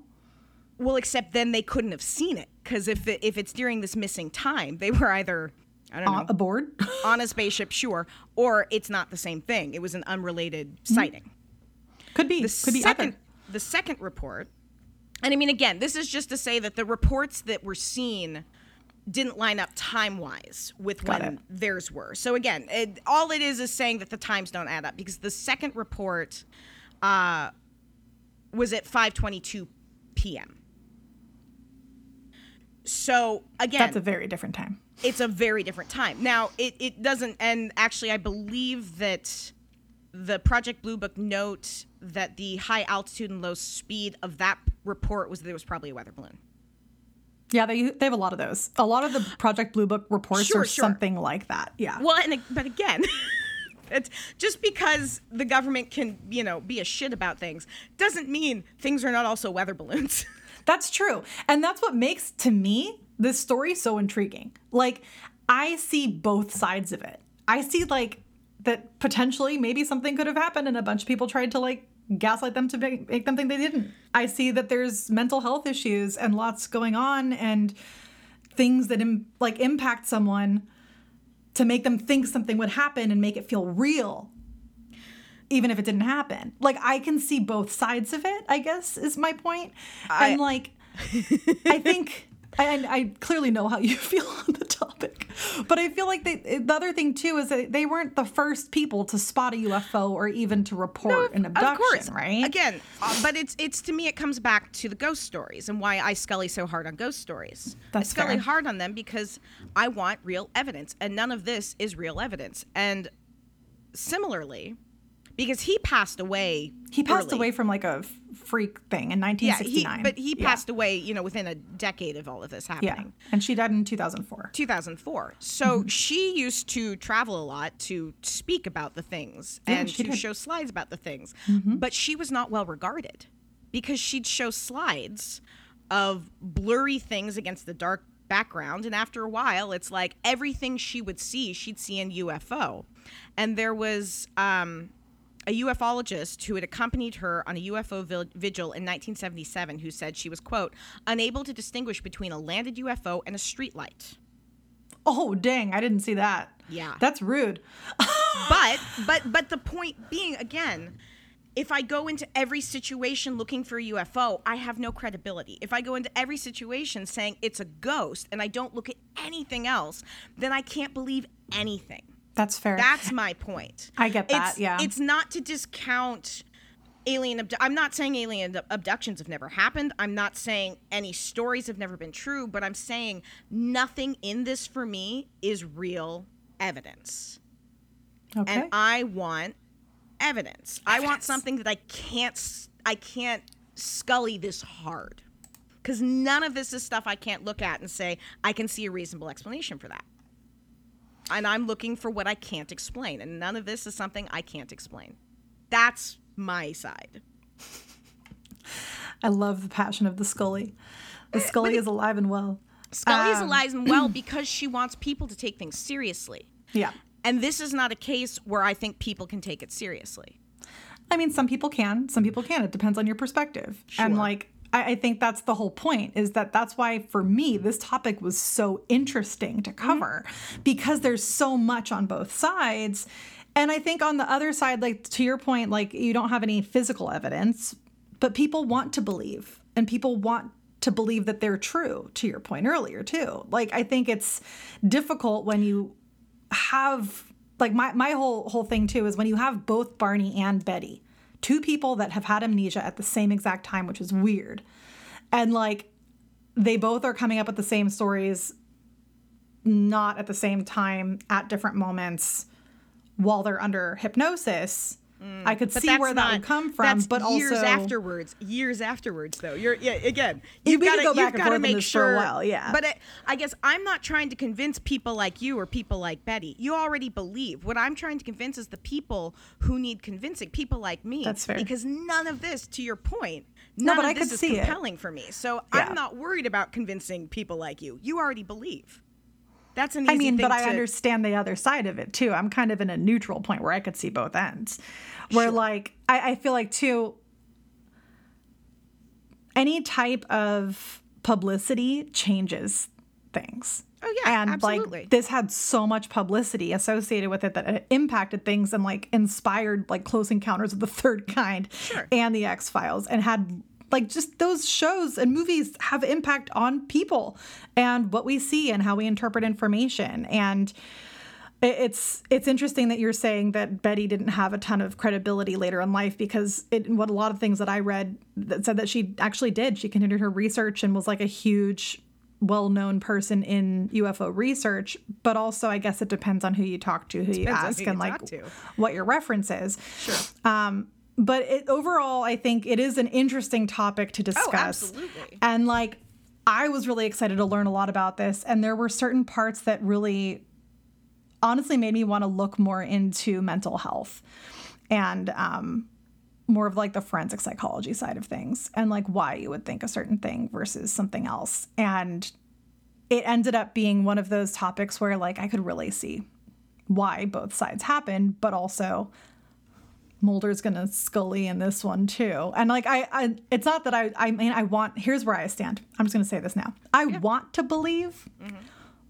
Well, except then they couldn't have seen it because if it's during this missing time, they were either, I don't know. Aboard? On a spaceship, sure. Or it's not the same thing. It was an unrelated sighting. Could be. The second report, and I mean, again, this is just to say that the reports that were seen didn't line up time-wise with when theirs were. So again, all it is saying that the times don't add up because the second report was at 5:22 p.m. So again... That's a very different time. It's a very different time. Now, it doesn't... And actually, I believe that the Project Blue Book note that the high altitude and low speed of that report was that there was probably a weather balloon. Yeah, they have a lot of those. A lot of the Project Blue Book reports are something like that. Yeah. Well, but again, it's just because the government can, you know, be a shit about things doesn't mean things are not also weather balloons. That's true. And that's what makes, to me, this story so intriguing. Like, I see both sides of it. I see, like, that potentially maybe something could have happened and a bunch of people tried to, like, gaslight them to make them think they didn't. I see that there's mental health issues and lots going on and things that impact someone to make them think something would happen and make it feel real, even if it didn't happen. Like, I can see both sides of it, I guess, is my point. And like, I think I clearly know how you feel on the topic, but I feel like the other thing too is that they weren't the first people to spot a UFO or even to report an abduction, of course. Right? Again, but it's to me it comes back to the ghost stories and why I scully so hard on ghost stories. That's I scully fair. Hard on them because I want real evidence, and none of this is real evidence. And similarly, because he passed away. He passed away from like a freak thing in 1969. Yeah, he passed away, you know, within a decade of all of this happening. Yeah. And she died in 2004. So mm-hmm. she used to travel a lot to speak about the things and to show slides about the things. Mm-hmm. But she was not well regarded because she'd show slides of blurry things against the dark background. And after a while, it's like everything she would see, she'd see in UFO. And there was a ufologist who had accompanied her on a UFO vigil in 1977 who said she was, quote, unable to distinguish between a landed UFO and a streetlight. Oh, dang. I didn't see that. Yeah. That's rude. But the point being, again, if I go into every situation looking for a UFO, I have no credibility. If I go into every situation saying it's a ghost and I don't look at anything else, then I can't believe anything. That's fair. That's my point. I get that, yeah. It's not to discount alien I'm not saying alien abductions have never happened. I'm not saying any stories have never been true, but I'm saying nothing in this for me is real evidence. Okay. And I want evidence. I want something that I can't scully this hard, because none of this is stuff I can't look at and say I can see a reasonable explanation for that. And I'm looking for what I can't explain, and none of this is something I can't explain. That's my side. I love the passion of the Scully. The Scully is alive and well. Scully is alive and well because she wants people to take things seriously. Yeah. And this is not a case where I think people can take it seriously. I mean, some people can. Some people can't. It depends on your perspective. Sure. And, like, I think that's the whole point, is that that's why, for me, this topic was so interesting to cover, mm-hmm. because there's so much on both sides. And I think on the other side, like, to your point, like, you don't have any physical evidence, but people want to believe, and people want to believe that they're true, to your point earlier, too. Like, I think it's difficult when you have, like, my whole thing too is when you have both Barney and Betty, two people that have had amnesia at the same exact time, which is weird, and, like, they both are coming up with the same stories, not at the same time, at different moments, while they're under hypnosis. I could see where that would come from, that's but years also afterwards. Years afterwards, though, you've got to make sure. For a while, yeah. But I guess I'm not trying to convince people like you or people like Betty. You already believe. What I'm trying to convince is the people who need convincing, people like me. That's fair. Because none of this, to your point, is compelling for me. So yeah. I'm not worried about convincing people like you. You already believe. That's an easy thing. I understand the other side of it, too. I'm kind of in a neutral point where I could see both ends. Where, sure. like, I feel like, too, any type of publicity changes things. Oh, yeah, and, absolutely. Like, this had so much publicity associated with it that it impacted things and, like, inspired, like, Close Encounters of the Third Kind sure. and the X-Files, and had, like, just those shows and movies have impact on people and what we see and how we interpret information. And it's interesting that you're saying that Betty didn't have a ton of credibility later in life, because what a lot of things that I read that said that she actually did. She continued her research and was, like, a huge, well-known person in UFO research. But also, I guess it depends on who you talk to, who you ask, and, like, what your reference is. Sure. But overall, I think it is an interesting topic to discuss. Oh, absolutely. And, like, I was really excited to learn a lot about this. And there were certain parts that really honestly made me want to look more into mental health and more of, like, the forensic psychology side of things, and, like, why you would think a certain thing versus something else. And it ended up being one of those topics where, like, I could really see why both sides happen, but also Mulder's gonna Scully in this one too. And, like, it's not that here's where I stand. I'm just gonna say this now. I want to believe, mm-hmm.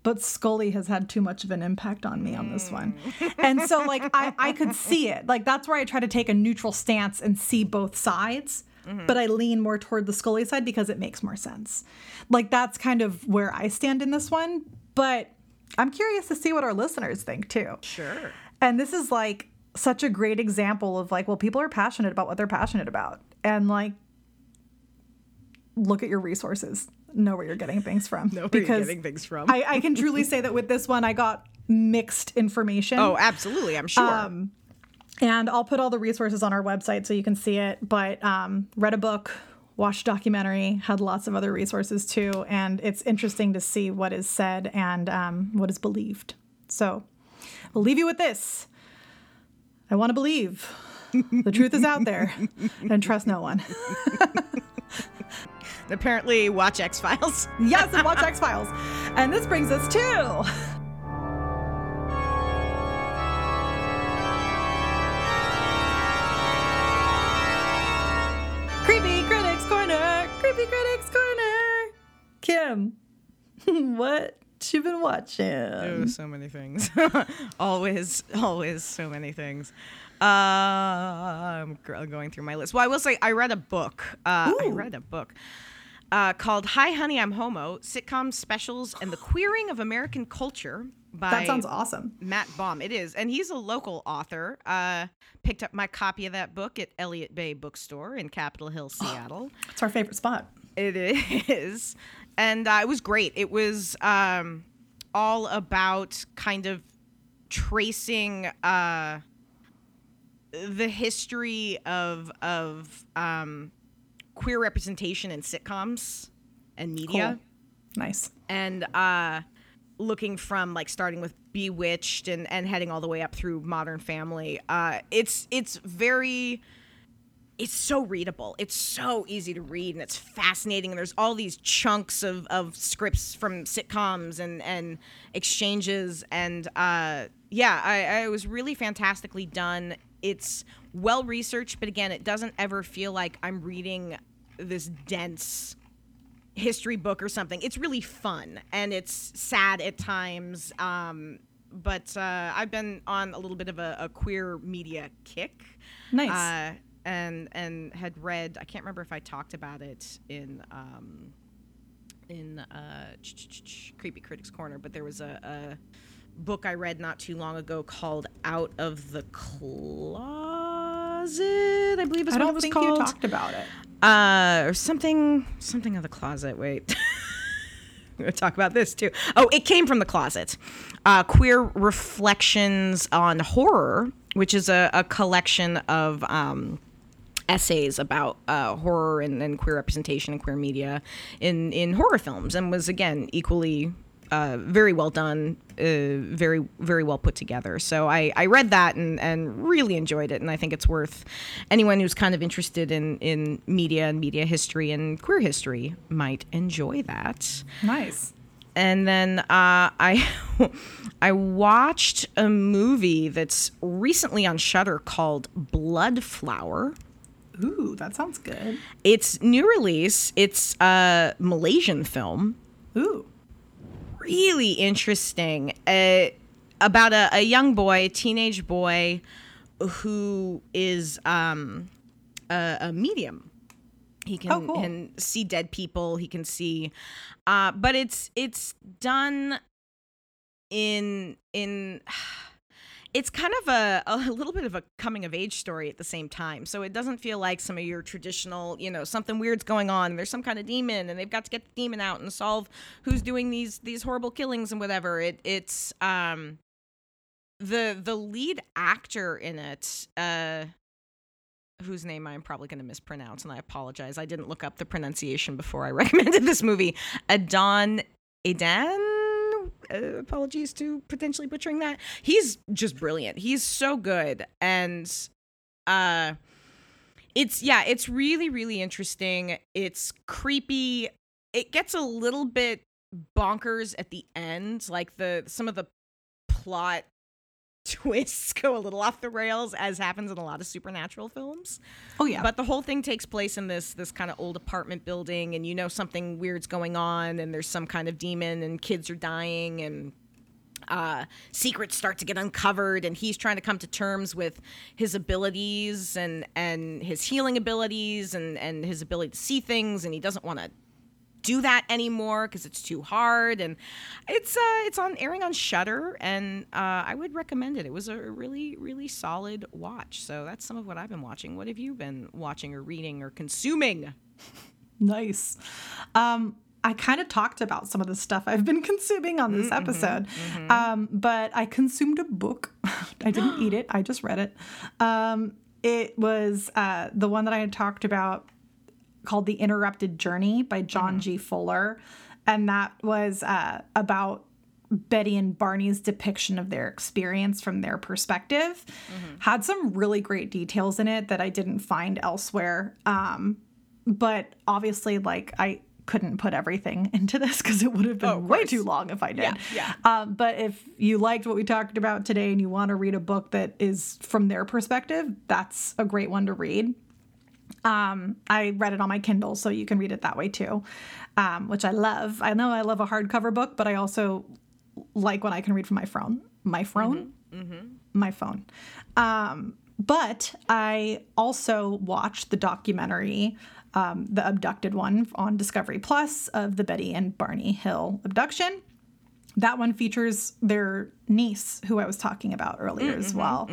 but Scully has had too much of an impact on me on this one. And so, like, I could see it. Like, that's where I try to take a neutral stance and see both sides, mm-hmm. but I lean more toward the Scully side because it makes more sense. Like, that's kind of where I stand in this one, but I'm curious to see what our listeners think too. Sure. And this is, like, such a great example of, like, well, people are passionate about what they're passionate about, and, like, look at your resources, know where you're getting things from. I can truly say that with this one, I got mixed information. Oh, absolutely. I'm sure. And I'll put all the resources on our website so you can see it, but read a book, watched a documentary, had lots of other resources too. And it's interesting to see what is said and what is believed. So we'll leave you with this. I want to believe the truth is out there and trust no one. Apparently, watch X-Files. Yes, and watch X-Files. And this brings us to Kim, what you been watching? Oh, so many things. always so many things. I'm going through my list. Well, I will say I read a book. Called Hi Honey, I'm Homo, Sitcom Specials and the Queering of American Culture by That sounds awesome. Matt Baum. It is. And he's a local author. Picked up my copy of that book at Elliott Bay Bookstore in Capitol Hill, Seattle. It's our favorite spot. It is. And it was great. It was all about kind of tracing the history of queer representation in sitcoms and media. Cool. Nice. And looking from like starting with Bewitched and heading all the way up through Modern Family. It's so readable. It's so easy to read, and it's fascinating. And there's all these chunks of scripts from sitcoms and exchanges. And it was really fantastically done. It's well-researched, but again, it doesn't ever feel like I'm reading this dense history book or something. It's really fun, and it's sad at times. But I've been on a little bit of a queer media kick. Nice. And had read, I can't remember if I talked about it in Creepy Critics Corner, but there was a book I read not too long ago called Out of the Closet, I believe is what it was called. I don't think you talked about it. Or something of the closet, wait. We're going to talk about this too. Oh, It Came from the Closet. Queer Reflections on Horror, which is a collection of essays about horror and queer representation and queer media in horror films, and was again equally very well done, very very well put together. So I read that and really enjoyed it, and I think it's worth anyone who's kind of interested in media and media history and queer history might enjoy that. Nice. And then I watched a movie that's recently on Shudder called Bloodflower. Ooh, that sounds good. It's new release. It's a Malaysian film. Ooh. Really interesting. About a young boy, a teenage boy, who is a medium. He can, cool. can see dead people. He can see, but it's done in it's kind of a little bit of a coming of age story at the same time. So it doesn't feel like some of your traditional, something weird's going on. And there's some kind of demon, and they've got to get the demon out and solve who's doing these horrible killings and whatever. It's the lead actor in it. Whose name I'm probably going to mispronounce, and I apologize. I didn't look up the pronunciation before I recommended this movie. Adan? Apologies to potentially butchering that. He's just brilliant. He's so good. And it's really, really interesting. It's creepy. It gets a little bit bonkers at the end. Like some of the plot twists go a little off the rails, as happens in a lot of supernatural films. Oh yeah. But the whole thing takes place in this kind of old apartment building, and something weird's going on, and there's some kind of demon, and kids are dying, and secrets start to get uncovered, and he's trying to come to terms with his abilities and his healing abilities and his ability to see things, and he doesn't want to do that anymore because it's too hard. And it's on airing on Shudder, and I would recommend it. It was a really, really solid watch. So that's some of what I've been watching. What have you been watching or reading or consuming? Nice. I kind of talked about some of the stuff I've been consuming on this episode, but I consumed a book. I didn't eat it. I just read it. It was the one that I had talked about, called The Interrupted Journey by John G. Fuller. And that was about Betty and Barney's depiction of their experience from their perspective. Had some really great details in it that I didn't find elsewhere. But obviously, I couldn't put everything into this because it would have been way too long if I did. Yeah. But if you liked what we talked about today and you want to read a book that is from their perspective, that's a great one to read. I read it on my Kindle, so you can read it that way too, which I love. I know I love a hardcover book, but I also like when I can read from my phone. My phone. But I also watched the documentary, the Abducted one on Discovery Plus, of the Betty and Barney Hill abduction. That one features their niece, who I was talking about earlier as well.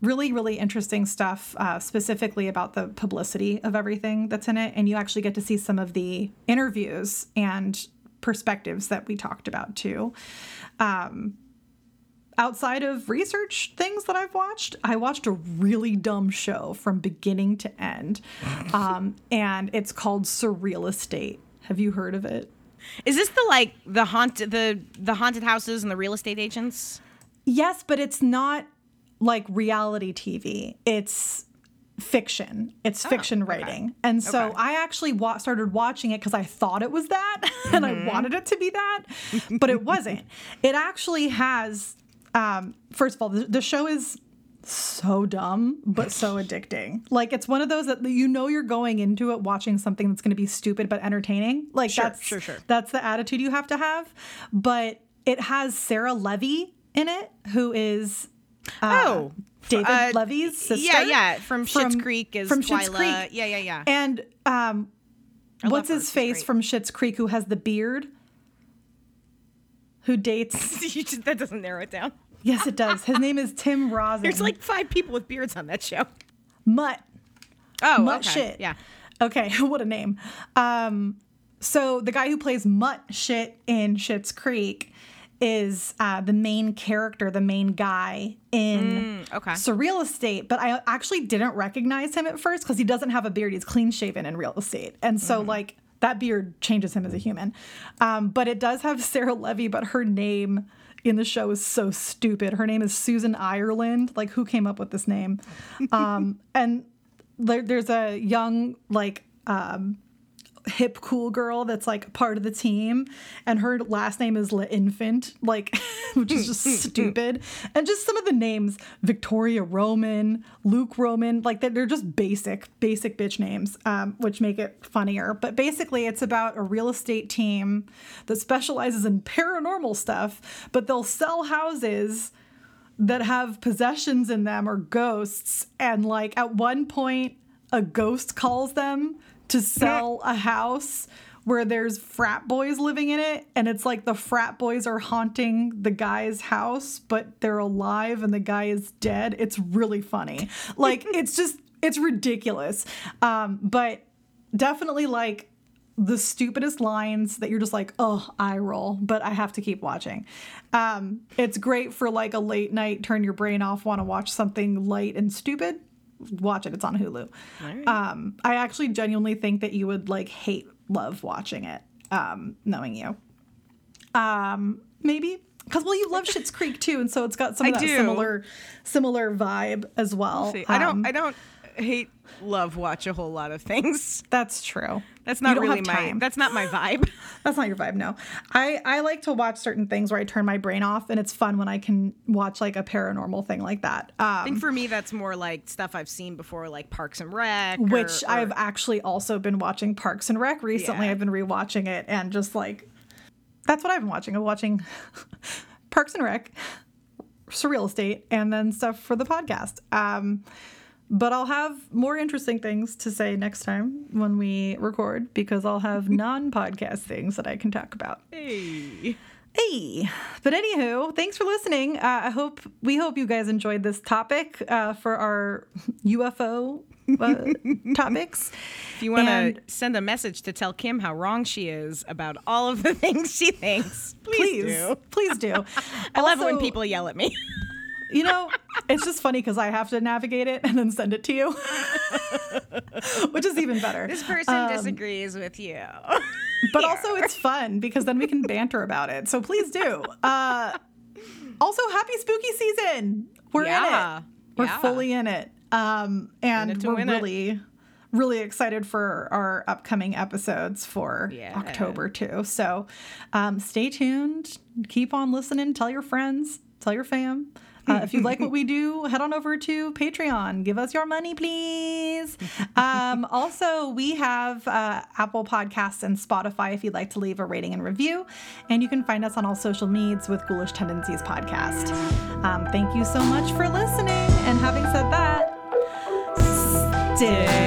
Really, really interesting stuff, specifically about the publicity of everything that's in it. And you actually get to see some of the interviews and perspectives that we talked about, too. Outside of research things that I've watched, I watched a really dumb show from beginning to end. And it's called Surreal Estate. Have you heard of it? Is this the like the haunted houses and the real estate agents? Yes, but it's not like reality TV. It's fiction. It's fiction writing. Okay. And so I actually started watching it because I thought it was that and I wanted it to be that, but it wasn't. It actually has, first of all, the show is so dumb, but so addicting. Like, it's one of those that you know you're going into it watching something that's going to be stupid but entertaining. Like, that's the attitude you have to have. But it has Sarah Levy in it, who is David Levy's sister. From Schitt's Creek is Twyla. Yeah. And what's his face from Schitt's Creek, who has the beard, who dates? That doesn't narrow it down. Yes, it does. His name is Tim Rosin. There's like 5 people with beards on that show. Mutt. Oh, Mutt Shit. Yeah. Okay, what a name. So the guy who plays Mutt Shit in Schitt's Creek is the main character, the main guy in Surreal Estate. But I actually didn't recognize him at first because he doesn't have a beard. He's clean shaven in Real Estate. And so like that beard changes him as a human. But it does have Sarah Levy, but her name in the show is so stupid. Her name is Susan Ireland. Like, who came up with this name? And there's a young, like, hip cool girl that's like part of the team, and her last name is Le Infant, like, which is just stupid. And just some of the names, Victoria Roman, Luke Roman, like they're just basic bitch names, which make it funnier. But basically it's about a real estate team that specializes in paranormal stuff, but they'll sell houses that have possessions in them or ghosts. And like at one point a ghost calls them to sell a house where there's frat boys living in it, and it's like the frat boys are haunting the guy's house, but they're alive and the guy is dead. It's really funny. Like, it's ridiculous. But definitely like the stupidest lines that you're just like, oh, eye roll, but I have to keep watching. It's great for like a late night, turn your brain off, want to watch something light and stupid. Watch it. It's on Hulu. Right. I actually genuinely think that you would like love watching it, knowing you. Maybe because you love Schitt's Creek too, and so it's got some of that similar vibe as well. I don't hate love watch a whole lot of things. That's true. That's not really that's not my vibe. That's not your vibe. No, I like to watch certain things where I turn my brain off, and it's fun when I can watch like a paranormal thing like that. I think for me, that's more like stuff I've seen before, like Parks and Rec, which I've actually also been watching Parks and Rec recently. Yeah. I've been rewatching it, and just like, that's what I've been watching. I'm watching Parks and Rec, Surreal Estate, and then stuff for the podcast. But I'll have more interesting things to say next time when we record, because I'll have non-podcast things that I can talk about. Hey. But anywho, thanks for listening. We hope you guys enjoyed this topic for our UFO topics. If you want to send a message to tell Kim how wrong she is about all of the things she thinks, please do. I love it when people yell at me. You know, it's just funny because I have to navigate it and then send it to you, which is even better. This person disagrees with you. But also it's fun because then we can banter about it. So please do. Also, happy spooky season. We're in it. We're fully in it. And we're really, really excited for our upcoming episodes for October, too. So stay tuned. Keep on listening. Tell your friends. Tell your fam. If you like what we do, head on over to Patreon. Give us your money, please. Also, we have Apple Podcasts and Spotify if you'd like to leave a rating and review. And you can find us on all social medias with Ghoulish Tendencies Podcast. Thank you so much for listening. And having said that, stay